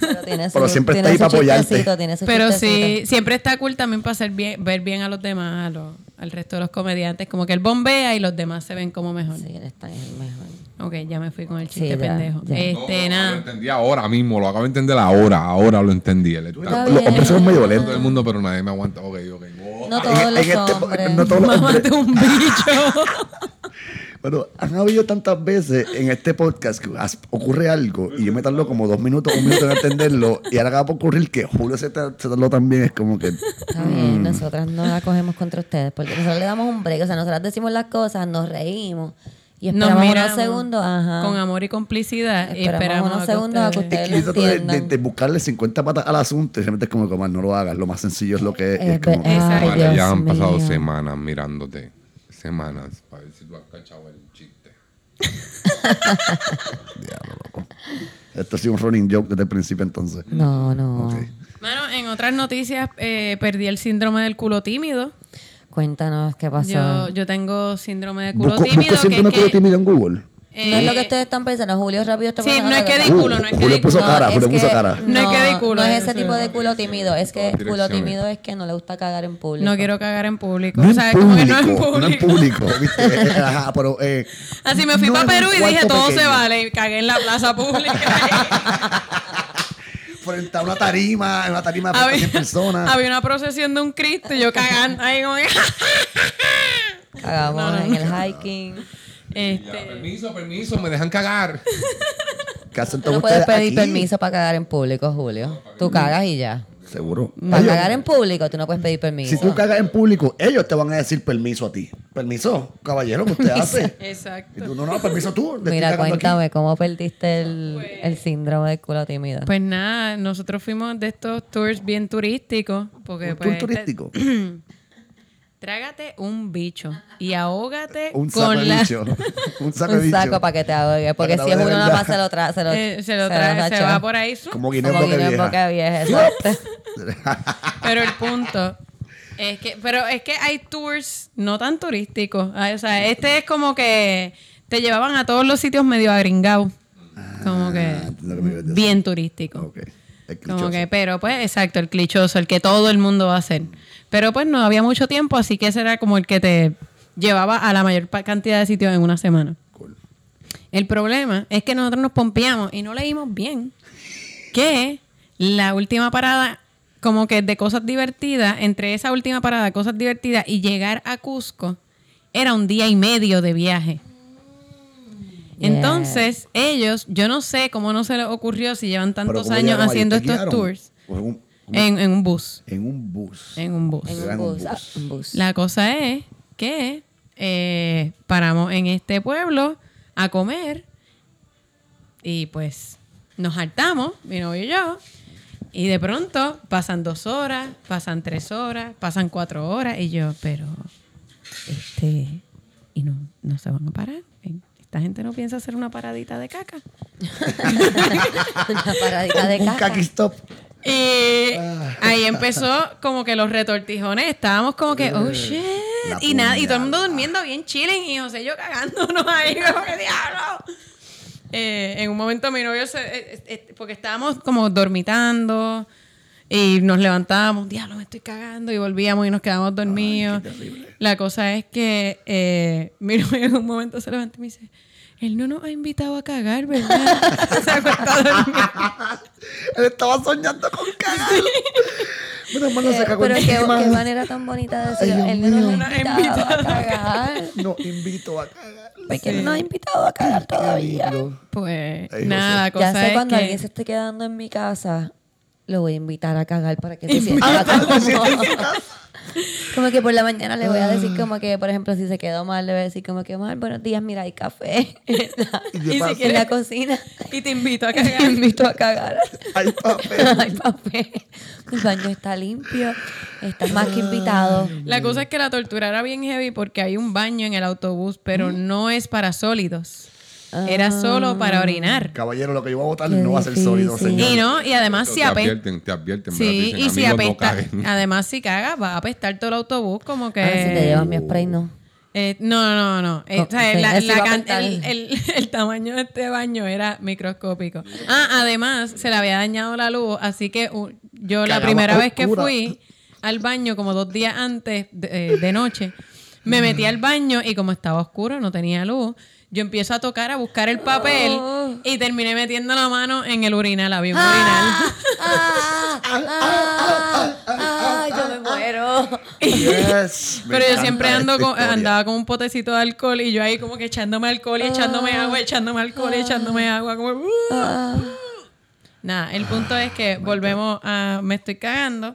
Pero, tiene su, pero siempre tiene está ahí para apoyarte. Pero sí, siempre está cool también para hacer bien, ver bien a los demás, a los, al resto de los comediantes. Como que él bombea y los demás se ven como mejor. Sí, el stand es el mejor. Ok, ya me fui con el chiste sí, pendejo. Ya, ya. Este, no, nada. Lo entendí ahora mismo, lo acabo de entender ahora, ahora lo entendí. El los hombres son medio lentos todo el mundo, pero nadie me aguanta. Ok, ok. Oh. No, todos en, los en hombres. Este, no todos los hombres. Mámate un bicho. Bueno, han habido tantas veces en este podcast que ocurre algo y yo me tardo como dos minutos, un minuto en entenderlo y ahora acaba por ocurrir que Julio se tardó también. Es como que... Está bien, mm. nosotras no la cogemos contra ustedes porque nosotros le damos un break. O sea, nosotras decimos las cosas, nos reímos. Y esperamos nos miramos, unos segundos ajá. con amor y complicidad. Y esperamos, esperamos unos segundos a que ustedes, a que ustedes de, de, de buscarle cincuenta patas al asunto. Y realmente es como que no lo hagas. Lo más sencillo es lo que es. Eh, es como, ay, como, Dios ya han pasado mío. semanas mirándote. Semanas. Para ver si tú has cachado el chiste. Diablo, loco. Esto ha sido un running joke desde el principio entonces. No, no. Okay. Bueno, en otras noticias eh, perdí el síndrome del culo tímido. Cuéntanos qué pasó. Yo, yo tengo síndrome de culo busco, tímido. ¿Busco síndrome de culo tímido en Google? Eh, no es lo que ustedes están pensando. Julio rápido está pensando. Sí, no es que de culo. No es que Julio puso cara. Julio puso cara. No es que de culo. No es ese tipo de culo tímido. Es que culo tímido es que no le gusta cagar en público. No quiero cagar en público. No o sea, como que no es público. No es público. ¿Viste? Ajá, pero, eh, así me fui no para Perú y dije todo pequeño. Se vale. Y cagué en la plaza pública. Frente a una tarima, en una tarima de cien personas. Había una procesión de un Cristo y yo cagando ahí como que... Cagamos no, no, en el hiking. Este... Ya, permiso, permiso, me dejan cagar. No puedes pedir aquí? permiso para cagar en público, Julio. Tú cagas y ya. Seguro. Para ellos, cagar en público, tú no puedes pedir permiso. Si tú cagas en público, ellos te van a decir permiso a ti. Permiso, caballero, que usted hace. Exacto. Y tú, no, no, permiso tú. Mira, cuéntame, aquí. ¿Cómo perdiste el, pues, el síndrome del culo tímido? Pues nada, nosotros fuimos de estos tours bien turísticos. Porque, ¿Un pues, tour turístico? Te... Trágate un bicho y ahógate un saco con la... Bicho. Un saco de bicho. Un saco para que te ahogue. Porque si es uno nada más se lo trae. Se lo, eh, se lo trae, se, se va por ahí. Su... Como guineo en boca vieja. Exacto. Pero el punto es que... Pero es que hay tours no tan turísticos. O sea, este es como que te llevaban a todos los sitios medio agringados. Como que... Ah, bien turístico. Ok. Como que, pero pues, exacto, el clichoso, el que todo el mundo va a hacer. Pero pues no había mucho tiempo, así que ese era como el que te llevaba a la mayor cantidad de sitios en una semana. Cool. El problema es que nosotros nos pompeamos y no leímos bien que la última parada, como que de cosas divertidas, entre esa última parada, cosas divertidas y llegar a Cusco, era un día y medio de viaje. Entonces, yeah. ellos, yo no sé cómo no se les ocurrió si llevan tantos años haciendo estos tours. Un, un, en, en un bus. En un bus. En un bus. En un bus. Ah, un bus. La cosa es que eh, paramos en este pueblo a comer y pues nos hartamos, mi novio y yo. Y de pronto pasan dos horas, pasan tres horas, pasan cuatro horas y yo, pero este y no, no se van a parar. Esta gente no piensa hacer una paradita de caca. Una paradita de caca. Un caquistop. Y ahí empezó como que los retortijones. Estábamos como que, oh shit. Y nada, y todo el mundo durmiendo bien chilling y José y yo cagándonos ahí, como que diablo. Eh, en un momento mi novio se, eh, eh, porque estábamos como dormitando y nos levantábamos, diablo, me estoy cagando, y volvíamos y nos quedábamos dormidos. Ay, la cosa es que eh, mi novio en un momento se levanta y me dice, él no nos ha invitado a cagar, ¿verdad? Se acuesta a dormir. Él estaba soñando con cagar. Bueno, mano, se cagó. Pero qué, qué manera tan bonita de decir, él no nos ha invitado a cagar. No invito a cagar. Porque sí. Él no ha invitado a cagar todavía. Pues ay, nada, la cosa ya sé es cuando que... alguien se esté quedando en mi casa, lo voy a invitar a cagar para que se sienta como... Como que por la mañana le voy a decir como que, por ejemplo, si se quedó mal, le voy a decir como que, mal, buenos días, mira, hay café en la, ¿Y si en quieres, la cocina. Y te invito a cagar. Te invito a cagar. Hay papel. Hay papel. El baño está limpio. Estás más que invitado. La cosa es que la tortura era bien heavy porque hay un baño en el autobús, pero ¿Mm? no es para sólidos. Ah, era solo para orinar. Caballero, lo que yo voy a votar no va a ser sólido, señor. Y no, y además si apesta. Te advierten, te advierten. Sí, dicen, y si apesta. No, además, si cagas, va a apestar todo el autobús, como que. Ah, si te llevas mi spray, no. Eh, no, no, no. Eh, o sea, la, la can- el, el, el tamaño de este baño era microscópico. Ah, además, se le había dañado la luz, así que uh, yo la primera vez que fui al baño, como dos días antes de, eh, de noche, me metí al baño y como estaba oscuro, no tenía luz. Yo empiezo a tocar, a buscar el papel oh. y terminé metiendo la mano en el urinal, había un urinal. ¡Ay, yo me muero! Yes, pero yo siempre ando con, andaba con un potecito de alcohol y yo ahí como que echándome alcohol y echándome oh. agua, echándome alcohol y echándome agua. Como... Uh, uh. Nada, el punto es que volvemos a... Me estoy cagando.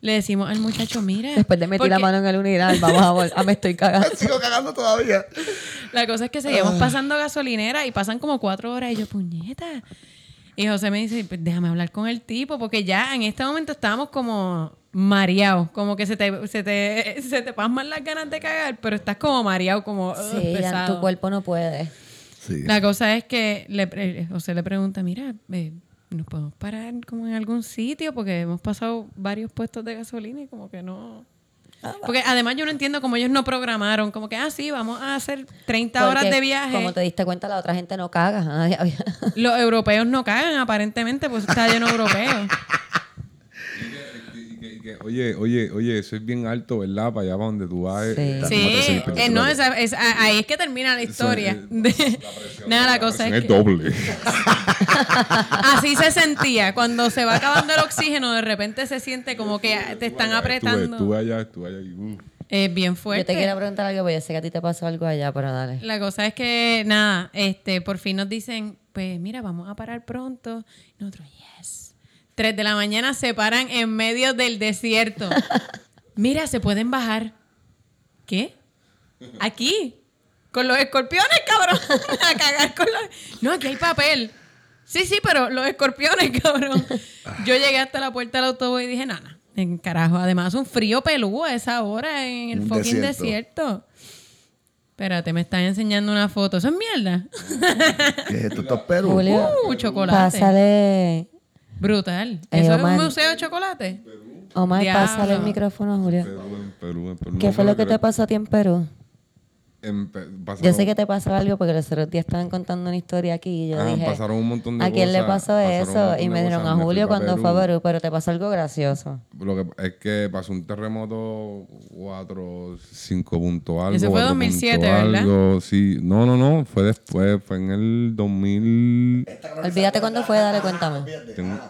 Le decimos al muchacho, mira... Después de meter porque... la mano en el urinal, vamos a volver. Ah, me estoy cagando. Sigo cagando todavía. La cosa es que seguimos pasando gasolinera y pasan como cuatro horas. Y yo, puñeta. Y José me dice, déjame hablar con el tipo. Porque ya en este momento estábamos como mareados. Como que se te, se te, se te pasman las ganas de cagar, pero estás como mareado, como sí, pesado. Ya tu cuerpo no puede. Sí. La cosa es que le, José le pregunta, mira... Eh, nos podemos parar como en algún sitio porque hemos pasado varios puestos de gasolina y como que no... Porque además yo no entiendo cómo ellos no programaron. Como que, ah, sí, vamos a hacer treinta porque, horas de viaje. Como te diste cuenta, la otra gente no caga. ¿eh? Los europeos no cagan, aparentemente, pues está lleno de europeos. Oye, oye, oye, eso es bien alto, ¿verdad? Para allá, para donde tú vas. Sí, eh, sí. Eh, no, esa, esa, ahí es que termina la historia. Eso, de, la presión, nada, la, la cosa es, es que... doble. Así se sentía. Cuando se va acabando el oxígeno, de repente se siente como que te están apretando. Tú allá, tú allá. Uh. Es bien fuerte. Yo te quiero preguntar algo, porque yo sé que a ti te pasó algo allá, pero dale. La cosa es que, nada, este, por fin nos dicen, pues mira, vamos a parar pronto. Y nosotros, yes. Tres de la mañana se paran en medio del desierto. Mira, se pueden bajar. ¿Qué? Aquí. Con los escorpiones, cabrón. A cagar con los... No, aquí hay papel. Sí, sí, pero los escorpiones, cabrón. Yo llegué hasta la puerta del autobús y dije, nana, en carajo. Además, un frío peludo a esa hora en el un fucking desierto. desierto. Espérate, me están enseñando una foto. ¿Eso es mierda? ¿Qué es esto? ¿Esto es Perú? Julio, uh, Perú. Chocolate. Pásale... Brutal. Ey, ¿eso Omar, es un museo de chocolate? Perú. Omar, Diablo. Pásale el micrófono a Julio. Perú, en Perú, en Perú. ¿Qué no fue lo que creo. te pasó a ti en Perú? En pe- yo sé que te pasó algo porque los otros días estaban contando una historia aquí y yo ah, dije, pasaron un montón de ¿a quién cosas, le pasó eso? Y me dijeron a Julio cuando fue a Perú, pero te pasó algo gracioso. Lo que es que pasó un terremoto cuatro, cinco punto algo. Eso fue dos mil siete, ¿verdad? Algo, sí. No, no, no, fue después, fue en el dos mil... Olvídate cuándo fue, dale, cuéntame. Tengo...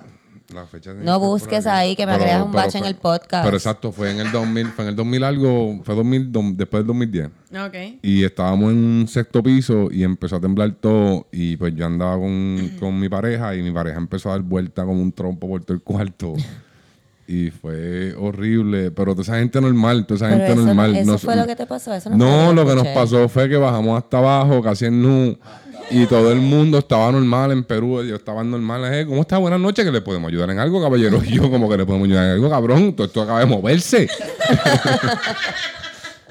las fechas. No busques ahí que me agregas un bache en el podcast. Pero exacto, fue en el dos mil, fue en el dos mil algo, fue dos mil, después del dos mil diez. Ok. Y estábamos en un sexto piso y empezó a temblar todo y pues yo andaba con, con mi pareja y mi pareja empezó a dar vuelta como un trompo por todo el cuarto. Y fue horrible, pero toda esa gente normal, toda esa pero gente eso, normal. ¿Eso no, fue lo que te pasó? Eso no, no lo, lo que nos pasó fue que bajamos hasta abajo, casi en nu, y todo el mundo estaba normal en Perú, ellos estaban normales. Eh, ¿Cómo está? Buenas noches, ¿que le podemos ayudar en algo, caballero? Y yo como que le podemos ayudar en algo, cabrón, todo esto acaba de moverse.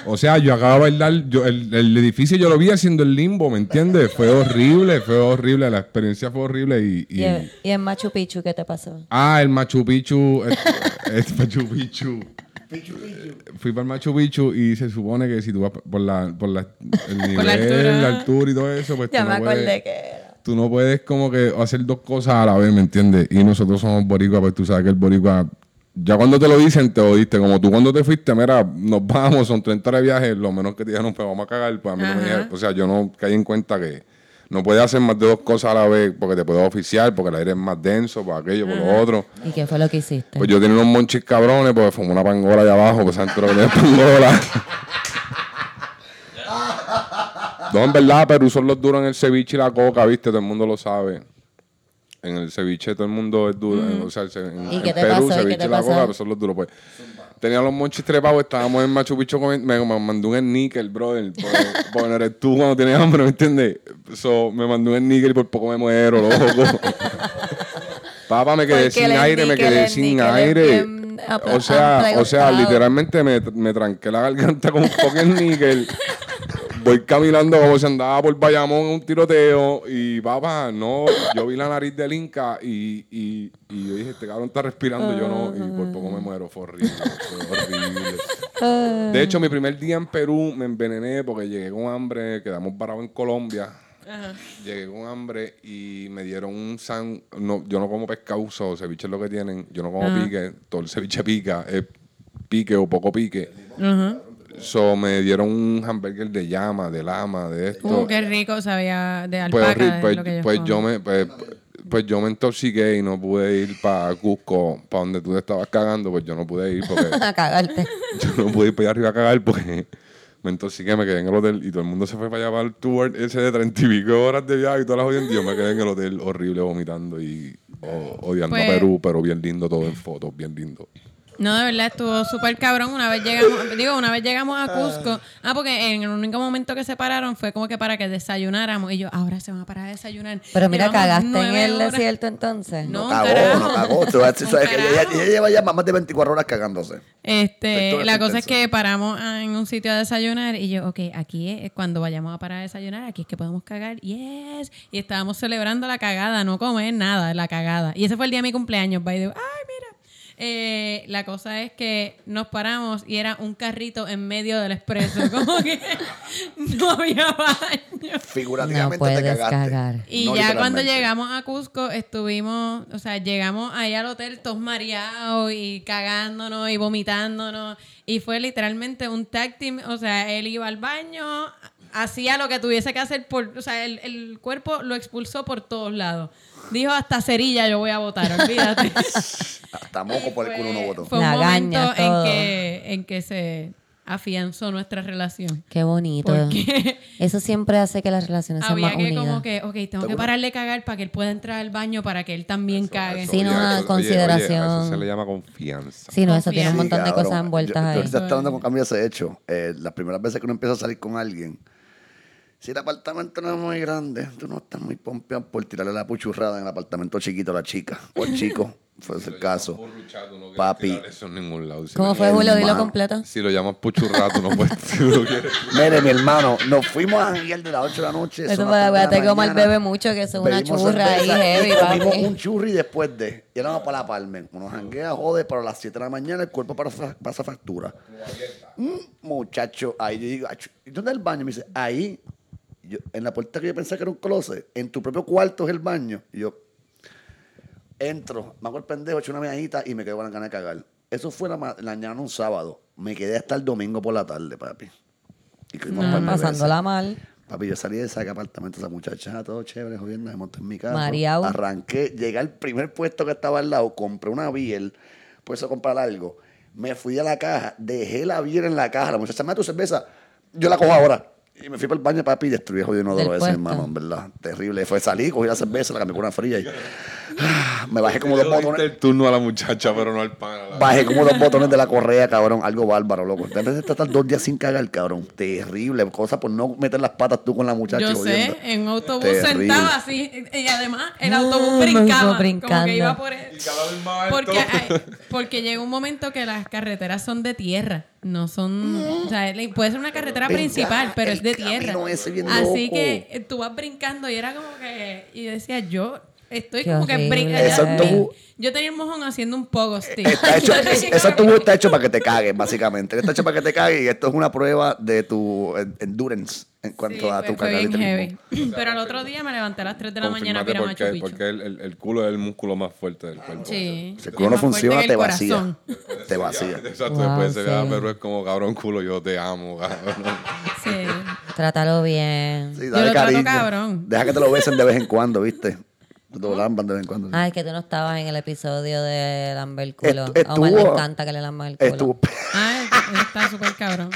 O sea, yo acababa de bailar, yo, el, el edificio yo lo vi haciendo el limbo, ¿me entiendes? Fue horrible, fue horrible, la experiencia fue horrible. ¿Y, y... ¿Y, el, y en Machu Picchu qué te pasó? Ah, el Machu Picchu, el, el Machu Picchu. Pichu, Pichu. Fui para el Machu Picchu y se supone que si tú vas por la, por la, el nivel, por la, altura. la altura y todo eso, pues ya tú me no acordé puedes, que era. Tú no puedes como que hacer dos cosas a la vez, ¿me entiendes? Y nosotros somos boricuas, pues tú sabes que el boricua... Ya cuando te lo dicen, te oíste. Como tú cuando te fuiste, mira, nos vamos, son treinta horas de viaje, lo menos que te dijeron, pues vamos a cagar, pues a mí Ajá. no me dijeron. O sea, yo no caí en cuenta que no puedes hacer más de dos cosas a la vez porque te puedes oficiar, porque el aire es más denso, por aquello, Ajá. por lo otro. ¿Y qué fue lo que hiciste? Pues yo tenía unos monchis cabrones, porque fumé una pangola de abajo, pues antes lo que tenía pangola. No, en verdad, Perú son los duros en el ceviche y la coca, ¿viste? Todo el mundo lo sabe. En el ceviche todo el mundo es duro. Mm. O sea, en, ¿Y en qué te Perú, pasó? ceviche, ¿Y qué te la coca, pero son los duros. Pues. Tenía los monchis trepados, estábamos en Machu Picchu. Comiendo. Me, me mandó un níquel, brother. Porque no eres tú cuando tienes hambre, ¿me entiendes? So, me mandó un níquel y por poco me muero, loco. Papá, me quedé porque sin aire, me quedé sin aire. O sea, o sea literalmente me, me tranqué la garganta con un poco de níquel. Voy caminando como si andaba por Bayamón en un tiroteo y papá, no, yo vi la nariz del Inca y, y, y yo dije, este cabrón está respirando, uh, yo no, y por poco me muero, fue horrible, fue horrible. Uh, de hecho, mi primer día en Perú me envenené porque llegué con hambre, quedamos varados en Colombia, uh-huh. llegué con hambre y me dieron un san, no, yo no como pescado, ceviche es lo que tienen, yo no como uh-huh. pique, todo el ceviche pica, es pique o poco pique. Ajá. Uh-huh. So, me dieron un hamburger de llama, de lama, de esto. Uh, qué rico sabía de alpaca. Pues, pues, lo que pues yo me pues, pues yo me intoxiqué y no pude ir para Cusco, para donde tú te estabas cagando, pues yo no pude ir porque a cagarte. Yo no pude ir para allá arriba a cagar porque me intoxiqué, me quedé en el hotel y todo el mundo se fue para allá para el tour ese de treinta y pico horas de viaje y todas las jodiendas. Yo me quedé en el hotel horrible vomitando y oh, odiando pues... a Perú, pero bien lindo todo en fotos, bien lindo. No, de verdad, estuvo súper cabrón. Una vez llegamos, digo, una vez llegamos a Cusco. Ah, porque en el único momento que se pararon fue como que para que desayunáramos. Y yo, ahora se van a parar a desayunar. Pero mira, ¿cagaste en el horas. desierto entonces? No, no cagó, carajo. no cagó. Tú sabes que ella, ella lleva ya más de veinticuatro horas cagándose. Este, la cosa es que paramos en un sitio a desayunar y yo, ok, aquí es cuando vayamos a parar a desayunar, aquí es que podemos cagar. Yes. Y estábamos celebrando la cagada, no comer nada, la cagada. Y ese fue el día de mi cumpleaños, by the way. Ay, mira. Eh, la cosa es que nos paramos y era un carrito en medio del expreso, como que no había baño. Figurativamente no puedes te cagaste. Cagar. Y no, ya cuando llegamos a Cusco estuvimos, o sea, llegamos ahí al hotel todos mareados y cagándonos y vomitándonos y fue literalmente un tag team, o sea, él iba al baño, hacía lo que tuviese que hacer, por, o sea, el, el cuerpo lo expulsó por todos lados. Dijo, hasta cerilla yo voy a votar, olvídate. Hasta moco por el culo uno votó. Fue un momento en que, en que se afianzó nuestra relación. Qué bonito. Eso siempre hace que las relaciones sean más unidas. Había que como que, ok, tengo que pararle cagar para que él pueda entrar al baño, para que él también cague. Sí, no, una consideración. Eso se le llama confianza. Sí, no, eso tiene un montón de cosas envueltas ahí. Yo estoy hablando con Camila de hecho. Las primeras veces que uno empieza a salir con alguien, si el apartamento no es muy grande, tú no estás muy pompeado por tirarle la puchurrada en el apartamento chiquito a la chica o el chico. Fue ese el caso. Ruchado, no Papi. Eso en ningún lado. Si ¿Cómo fue, Julio? Dilo completo. Si lo llamas puchurrato, no puedes. Si Mire, mi hermano, nos fuimos a janguear de las ocho de la noche. Eso para acuérdate como él bebe mucho, que eso es una churra ahí heavy, papi. Comimos un churri después de. Y éramos para la Palmen. Uno janguea, jode, para las siete de la mañana, el cuerpo pasa, pasa factura. Un muchacho, ahí yo digo, ¿dónde es el baño? Me dice, ahí. Yo, en la puerta que yo pensaba que era un closet, en tu propio cuarto es el baño. Y yo entro, me hago el pendejo, echo una meadita y me quedo con la ganas de cagar. Eso fue la mañana un sábado. Me quedé hasta el domingo por la tarde, papi. Y no, pasándola mal. Papi, yo salí de esa apartamento, esa muchacha, todo chévere, jodiendo, me monté en mi carro. Mariau. Arranqué, llegué al primer puesto que estaba al lado, compré una biel, por eso comprar algo. Me fui a la caja, dejé la biel en la caja, la muchacha, me da tu cerveza, yo la cojo ahora. Y me fui para el baño, papi, y destruí jodiendo dos veces, hermano, en verdad. Terrible. Fue salir, cogí la cerveza, la cambié con una fría y ah, me bajé como dos botones. El turno a la muchacha, pero no al pana. Bajé como dos botones de la correa, cabrón. Algo bárbaro, loco. Te empecé a estar dos días sin cagar, cabrón. Terrible. Cosa por no meter las patas tú con la muchacha. Yo jodiendo. Sé, en autobús sentaba así. Y además, el autobús brincaba. Como que iba por él. Porque, porque llega un momento que las carreteras son de tierra. No son... No. O sea, puede ser una carretera venga, principal, pero es de tierra. Así que tú vas brincando y era como que... Y decía, yo estoy qué como horrible. Que brincando. Yo tenía el mojón haciendo un pogo stick. Ese tubo está hecho para que te cagues, básicamente. Está hecho para que te cagues y esto es una prueba de tu endurance en cuanto sí, a tu carrera. Pero al otro día me levanté a las tres de la mañana para Machu Picchu. Porque el, el, el culo es el músculo más fuerte del cuerpo. Sí. Si el culo no funciona, te vacía. Te vacía. Exacto. Wow, después se sí. Pero es como, cabrón, culo, yo te amo, cabrón. Sí. Trátalo bien. Sí, dale yo lo cariño. Trato, cabrón. Deja que te lo besen de vez en cuando, ¿viste? Lo lamban de vez en cuando. Ay, que tú no estabas en el episodio de lamber el culo. Estuvo, a Omar le encanta que le lamban el culo. Estuvo. Ay, está súper cabrón.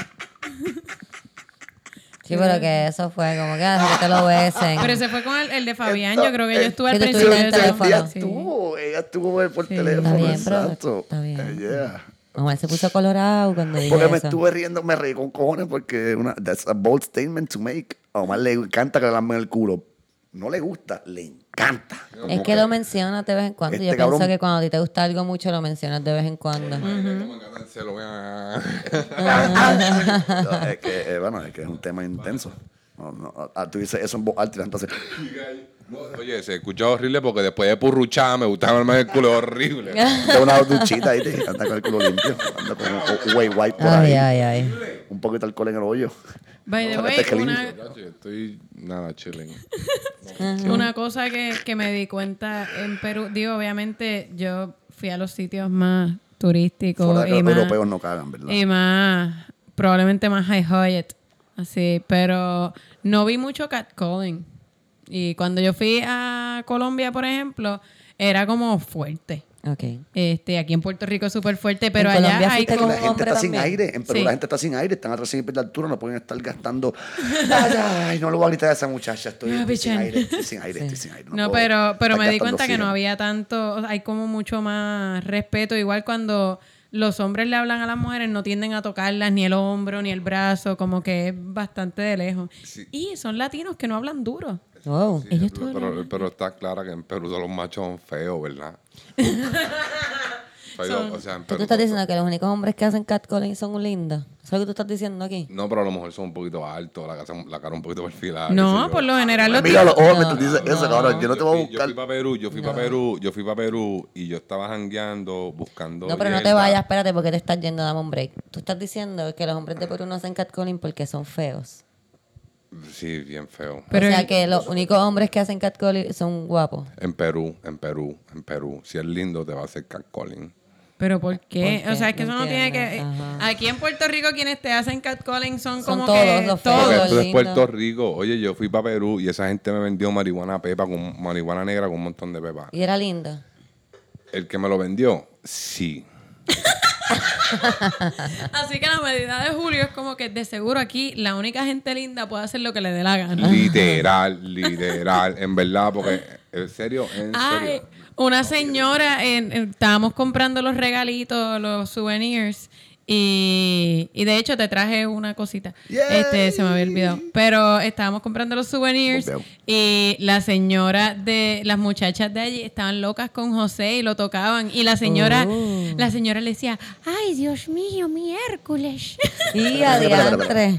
Sí, pero que eso fue como que así que te lo besen. Pero se fue con el, el de Fabián. Esta, yo creo que yo estuve al principio del teléfono. Ella estuvo, ella estuvo por sí, teléfono. Está bien, exacto. Está bien. Yeah. Omar se puso colorado cuando dijo eso. Porque me estuve riendo, me reí con cojones porque una, that's a bold statement to make. A Omar le encanta que le lamban el culo. No le gusta, le encanta. Es que, que lo mencionas de vez en cuando. Este Yo pienso cabrón... que cuando a ti te gusta algo mucho, lo mencionas de vez en cuando. Sí, uh-huh. no, es que, eh, bueno, es que es un tema intenso. No, no, tú dices eso en voz alta y tanto así. Oye, se escuchaba horrible porque después de purruchada me gustaba más el culo horrible. De una duchita ahí, te anda con el culo limpio. Anda con un way white por ay, ahí. Ay, ay. Un poquito de alcohol en el hoyo. By the way, una... Estoy nada chilling. Una cosa que, que me di cuenta en Perú, digo, obviamente yo fui a los sitios más turísticos. Y los europeos no cagan, ¿verdad? Y más, probablemente más high hot. Así, pero no vi mucho catcalling. Y cuando yo fui a Colombia, por ejemplo, era como fuerte. Okay. Este, aquí en Puerto Rico es súper fuerte, pero en allá Colombia hay como... La gente está también. Sin aire. En Perú sí. La gente está sin aire. Están a trescientos pies de altura. No pueden estar gastando... Ay, ay, no lo voy a gritar a esa muchacha. Estoy, no, estoy sin aire. Estoy sin aire. Sí. Estoy sin aire. No, no pero, pero me di cuenta fino. Que no había tanto... O sea, hay como mucho más respeto. Igual cuando... Los hombres le hablan a las mujeres, no tienden a tocarlas ni el hombro, ni el brazo, como que es bastante de lejos. Sí. Y son latinos que no hablan duro. Wow. Sí, Ellos pero, pero, pero está clara que en Perú todos los machos son feos, ¿verdad? Son, o sea, en Perú, ¿tú, tú estás diciendo que los únicos hombres que hacen catcalling son lindos? ¿Eso es lo que tú estás diciendo aquí? No, pero a lo mejor son un poquito altos, la, la cara un poquito perfilada. No, por lo general los mira los ojos, no, tú dices no, eso, cabrón. No, yo no te voy a buscar. Yo fui para Perú, yo fui no. para Perú, yo fui para Perú y yo estaba jangueando, buscando. No, pero hierba. No te vayas, espérate, porque te estás yendo, dame un break. Tú estás diciendo que los hombres de Perú no hacen catcalling porque son feos. Sí, bien feo. Pero o sea que los únicos hombres que hacen catcalling son guapos. En Perú, en Perú, en Perú. Si es lindo, te va a hacer catcalling. ¿Pero por qué? ¿Por qué? O sea, es que no eso no tiene que... Ajá. Aquí en Puerto Rico quienes te hacen catcalling son, son como todos, que... Los todos, todos. Esto es Puerto Rico. Oye, yo fui para Perú y esa gente me vendió marihuana pepa, con marihuana negra con un montón de pepa. ¿Y era linda? ¿El que me lo vendió? Sí. Así que la medida de Julio es como que de seguro aquí la única gente linda puede hacer lo que le dé la gana. Literal, literal. En verdad, porque... ¿En serio? ¿En Ay. serio? Una señora, en, en, estábamos comprando los regalitos, los souvenirs, y, y de hecho te traje una cosita. Yay. Este, se me había olvidado. Pero estábamos comprando los souvenirs oh, y la señora de, las muchachas de allí estaban locas con José y lo tocaban. Y la señora, oh. la señora le decía, ay, Dios mío, mi Hércules. Y adiantre.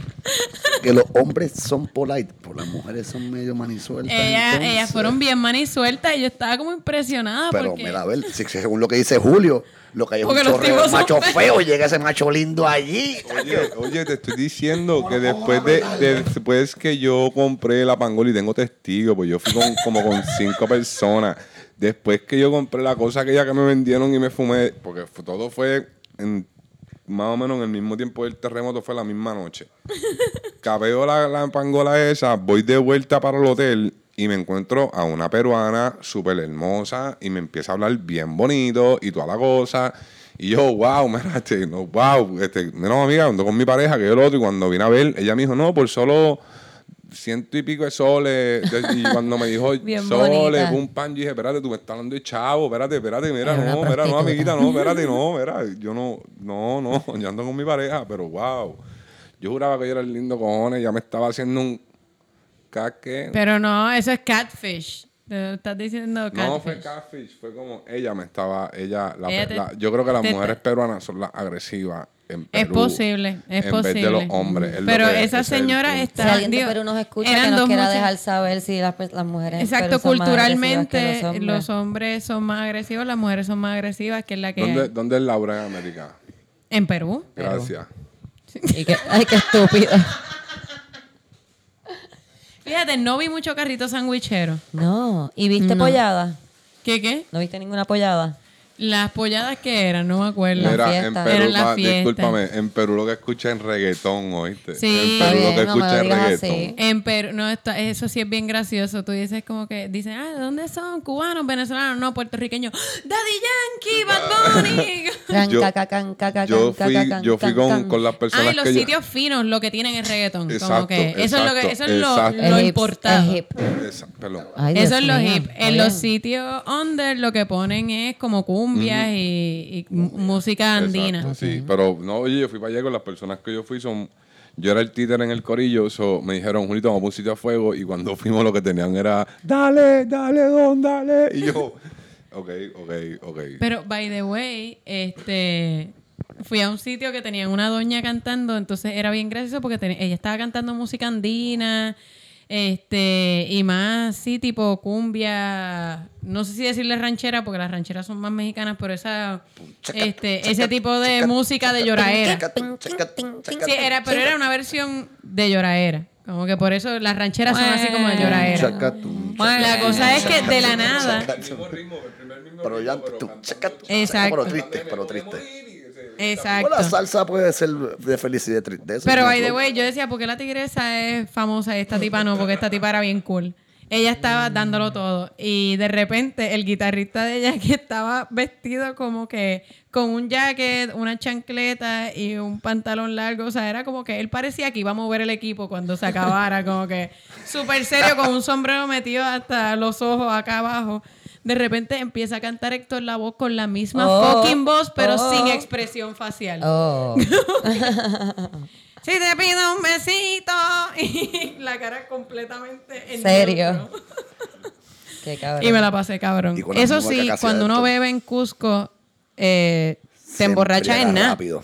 Que los hombres son polite, pero las mujeres son medio manisueltas. Ella, ellas fueron bien manisueltas y yo estaba como impresionada. Pero porque... mira, a ver, según lo que dice Julio, lo que hay es un chorreo macho feo, llega ese macho lindo allí. Oye, oye te estoy diciendo que después de, de después que yo compré la pangola y tengo testigos, pues yo fui con, como con cinco personas. Después que yo compré la cosa aquella que me vendieron y me fumé, porque todo fue en más o menos en el mismo tiempo del terremoto, fue la misma noche. Capeo la, la pangola esa, voy de vuelta para el hotel y me encuentro a una peruana súper hermosa y me empieza a hablar bien bonito y toda la cosa. Y yo, wow, mira, este, no, wow, este, no, amiga, ando con mi pareja, que yo el otro, y cuando vine a ver, ella me dijo, no, por solo ciento y pico de soles. Y cuando me dijo soles, un pan, yo dije, espérate, tú me estás hablando de chavo, espérate, espérate, mira, era no, mira, no, amiguita, no, espérate, no, mira, yo no, no, no, yo ando con mi pareja, pero wow. Yo juraba que yo era el lindo cojones, ya me estaba haciendo un caque. Pero no, eso es catfish. Estás diciendo catfish. No fue catfish, fue como ella me estaba, ella, la, ella te, la, yo creo que las te, mujeres peruanas son las agresivas en Perú. Es posible, es en posible. Vez de los hombres. Es pero lo que, esa señora es está. Si alguien de Perú nos escucha, que nos quiera muchas, dejar saber si las, las mujeres. Exacto, en Perú culturalmente son más agresivas que los hombres. Los hombres son más agresivos, las mujeres son más agresivas, que es la que. ¿Dónde, hay? ¿Dónde es Laura en América? En Perú. Gracias. Sí. Y que, ay, qué estúpido. Fíjate, no vi mucho carrito sandwichero. No. ¿Y viste no. pollada? ¿Qué, qué? ¿No viste ninguna pollada? Las polladas que eran, no me acuerdo. Era, en Perú, era la fiesta. Discúlpame, en Perú lo que escucha es reggaetón, ¿oíste? Sí. En Perú bien, lo que no escucha es reggaetón. Así. En Perú, no, esto, eso sí es bien gracioso. Tú dices como que, dicen, ah, ¿de dónde son? ¿Cubanos, venezolanos? No, puertorriqueños. ¡Daddy Yankee, Bad Bunny! yo, yo fui, yo fui con, con las personas que... Ah, y los que sitios yo... finos, lo que tienen es reggaetón. Exacto, como que exacto, eso es lo, que, eso es lo, lo importado. Hip. Perdón. Ay, eso es lo hip. En los sitios under lo que ponen es como Cuba. Mm-hmm. Y, y música andina. Exacto, sí, pero no, oye, yo fui para allá con las personas que yo fui, son yo era el títer en el corillo, so, me dijeron, Julito, vamos a un sitio a fuego, y cuando fuimos lo que tenían era, dale, dale, don, dale, y yo, ok, ok, ok. Pero, by the way, este... fui a un sitio que tenían una doña cantando, entonces era bien gracioso porque ten... ella estaba cantando música andina, Este, y más, sí, tipo cumbia, no sé si decirle ranchera, porque las rancheras son más mexicanas, pero esa, este, ese tipo de música de lloraera. Sí, era, pero era una versión de lloraera. Como que por eso las rancheras son así como de lloraera. Bueno, la cosa es que de la nada. Pero ya, exacto. Pero triste. Exacto. La salsa puede ser de felicidad, tristeza. Pero, by the way, yo decía, ¿por qué la tigresa es famosa y esta tipa no? Porque esta tipa era bien cool. Ella estaba dándolo todo. Y de repente, el guitarrista de ella, que estaba vestido como que con un jacket, una chancleta y un pantalón largo. O sea, era como que él parecía que iba a mover el equipo cuando se acabara. Como que súper serio, con un sombrero metido hasta los ojos acá abajo. De repente empieza a cantar Héctor Lavoe con la misma oh, fucking voz, pero oh, sin expresión facial. Oh. Si te pido un besito. Y la cara completamente en serio. Qué cabrón. Y me la pasé, cabrón. Eso sí, cuando uno bebe en Cusco, eh, te emborrachas en nada. Rápido.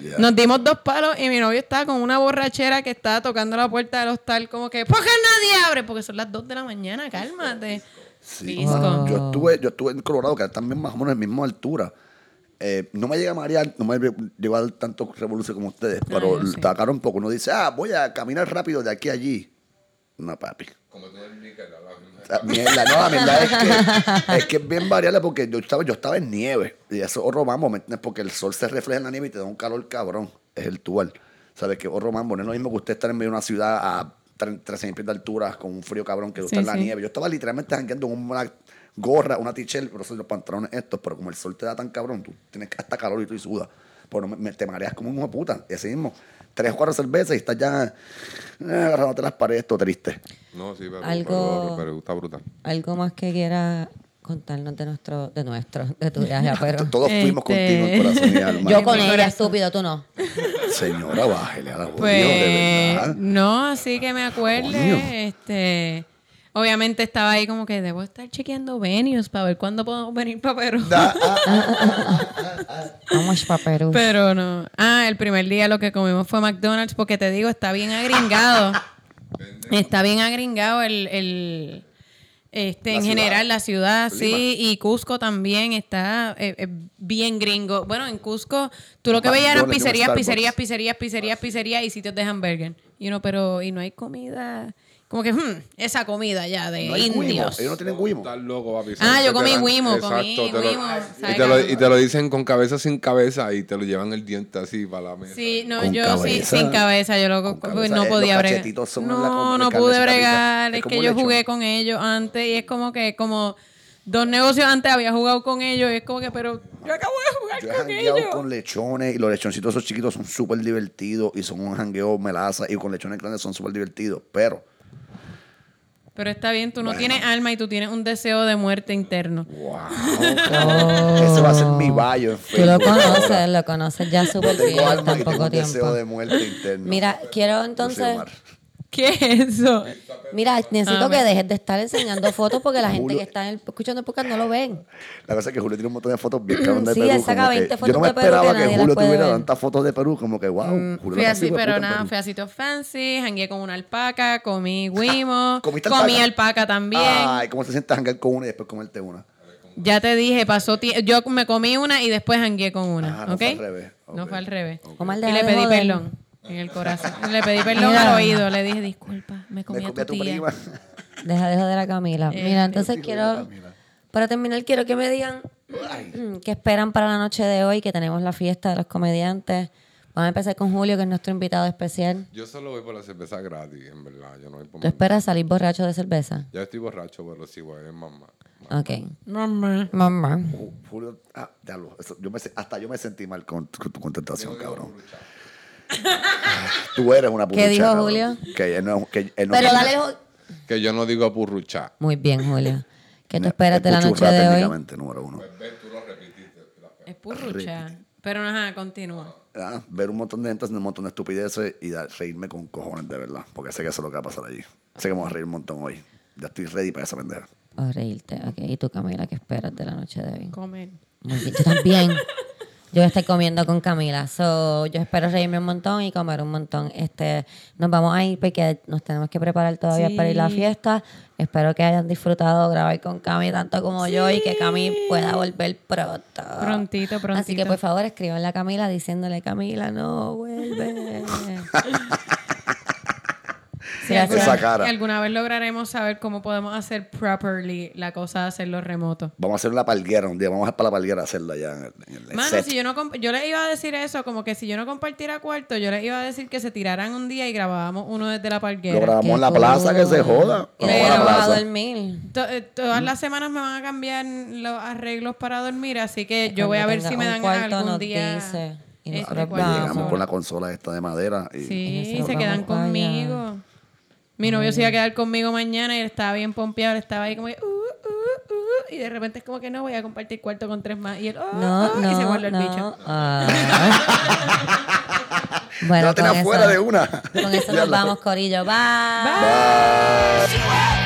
Yeah. Nos dimos dos palos y mi novio estaba con una borrachera que estaba tocando la puerta del hostal como que, ¿por qué nadie abre? Porque son las dos de la mañana, cálmate. Sí, wow. yo estuve yo estuve en Colorado, que también más o menos en la misma altura. Eh, no me llega a marear, no me llega a dar tanto revolución como ustedes, pero sí. Tacaron un poco. Uno dice, ah, voy a caminar rápido de aquí a allí. No, papi. Como tú eres níquel, la mierda. No, la mierda es que es, que es bien variable porque yo estaba, yo estaba en nieve. Y eso otro mambo, ¿me entiendes? Porque el sol se refleja en la nieve y te da un calor cabrón. Es el tual. ¿Sabes qué? Otro mambo. No es lo mismo que usted estar en medio de una ciudad a trece mil pies de altura con un frío cabrón que sí, está en la sí. nieve. Yo estaba literalmente jangueando con una gorra, una t-shirt, pero son los pantalones estos, pero como el sol te da tan cabrón, tú tienes hasta calor y tú y sudas. Pero me, me, te mareas como una puta. Y así mismo, tres o cuatro cervezas y estás ya eh, agarrándote las paredes, todo triste. No, sí, pero, algo, pero, pero está brutal. Algo más que quiera contarnos de nuestro, de nuestro, de tu viaje a Perú. Todos fuimos este... contigo, corazón y alma. Yo con ella, estúpido, tú no. Señora, bájele a la voz, pues, de verdad. No, así que me acuerde, este, obviamente estaba ahí como que debo estar chequeando venues para ver cuándo podemos venir para Perú. Da, ah, ah, ah, ah, vamos para Perú. Pero no. Ah, el primer día lo que comimos fue McDonald's, porque te digo, está bien agringado. Está bien agringado el... el Este, en ciudad, general, la ciudad, sí, Lima. Y Cusco también está eh, eh, bien gringo. Bueno, en Cusco, tú lo que veías eran pizzerías, pizzerías, pizzerías, pizzerías, pizzerías, pizzerías y sitios de hamburger. Y you know, pero y no hay comida Como que, hmm, esa comida ya de no hay indios. Guimo. Ellos no tienen guimo. Ah, yo comí guimo. Exacto. Comí te guimo, lo, y, te lo, y te lo dicen con cabeza, sin cabeza, y te lo llevan el diente así para la mesa. Sí, no, con yo cabeza, sí, sin cabeza. Yo lo, con cabeza, no podía bregar. No, no pude bregar. Es, es que yo jugué lecho. con ellos antes y es como que, como... Dos negocios antes había jugado con ellos y es como que, pero yo acabo de jugar yo con ellos. Yo con lechones y los lechoncitos esos chiquitos son súper divertidos y son un jangueo melaza y con lechones grandes son súper divertidos, pero... Pero está bien, tú no bueno. tienes alma y tú tienes un deseo de muerte interno. ¡Wow! Oh. Ese va a ser mi baño en Facebook. Tú lo conoces, lo conoces ya súper bien. Tengo alma y tengo un deseo de muerte interno. Mira, quiero entonces... ¿Qué es eso? Mira, necesito ah, que dejes de estar enseñando fotos porque la gente Julio, que está escuchando el podcast no lo ven. La cosa es que Julio tiene un montón de fotos bien cabrón de sí, Perú. Sí, él saca veinte fotos de Perú. Yo no me esperaba que, que Julio tuviera tantas fotos de Perú, como que wow. Mm, Julio fui así, pero nada, fui así todo fancy, jangué con una alpaca, comí guimo, comí alpaca? alpaca también. Ay, ¿cómo se siente janguear con una y después comerte una? Ya te dije, pasó tiempo. Yo me comí una y después jangué con una. Ah, no, ¿okay? Fue al revés. Okay. No fue al revés. Okay. Y le pedí perdón. En el corazón. Le pedí perdón al oído. Le dije, disculpa, me comí a tu tía. Deja de joder a Camila. Eh, Mira, entonces quiero... Para terminar, quiero que me digan qué esperan para la noche de hoy, que tenemos la fiesta de los comediantes. Vamos a empezar con Julio, que es nuestro invitado especial. Yo solo voy por la cerveza gratis, en verdad. Yo no voy por... ¿Tú esperas salir borracho de cerveza? Ya estoy borracho, pero sí voy a ir mamá. Ok. Mamá. Mamá. Julio, ah, déjalo. Yo me, hasta yo me sentí mal con tu contestación, cabrón. Tú eres una purrucha. ¿Qué dijo Julio? Que él no, que él no Pero dale, que yo no digo apurruchar. Muy bien, Julio. ¿Qué te esperas de la noche de hoy? Número uno. Ver, tú lo repetiste. Es purrucha. Pero ajá, continúa. Ah, ver un montón de gente haciendo un montón de estupideces y dar, reírme con cojones, de verdad. Porque sé que eso es lo que va a pasar allí. Sé que vamos a reír un montón hoy. Ya estoy ready para esa pendeja. A reírte. Ok. ¿Y tú, Camila, qué esperas de la noche de hoy? Comer. Muy bien. Yo también. Yo estoy comiendo con Camila, so yo espero reírme un montón y comer un montón. Este, nos vamos a ir porque nos tenemos que preparar todavía sí. para ir a la fiesta. Espero que hayan disfrutado grabar con Cami tanto como sí. yo y que Cami pueda volver pronto. Prontito, prontito. Así que por favor escriban a Camila diciéndole, Camila, no vuelve. Sí, esa cara. Alguna vez lograremos saber cómo podemos hacer properly la cosa de hacerlo remoto. Vamos a hacer la palguera un día. Vamos a ir para la palguera a hacerla ya en el, en el Mano, set. Si yo no comp- yo les iba a decir eso, como que si yo no compartiera cuarto, yo les iba a decir que se tiraran un día y grabábamos uno desde la palguera. Lo grabamos en la plaza, que se joda. Pero no va a dormir. To- todas las semanas me van a cambiar los arreglos para dormir, así que es yo voy a ver si me dan algún día... Dice, y este llegamos sobre. con la consola esta de madera. Y sí, se quedan conmigo. Mi novio se iba a quedar conmigo mañana y él estaba bien pompeado. Él estaba ahí como que... Uh, uh, uh, y de repente es como que no, voy a compartir cuarto con tres más. Y él... Oh, no, oh, no, y se guardó no, el bicho. Uh, bueno, no, te la fuera de una. Con eso nos vamos, corillo. Bye. Bye. Bye.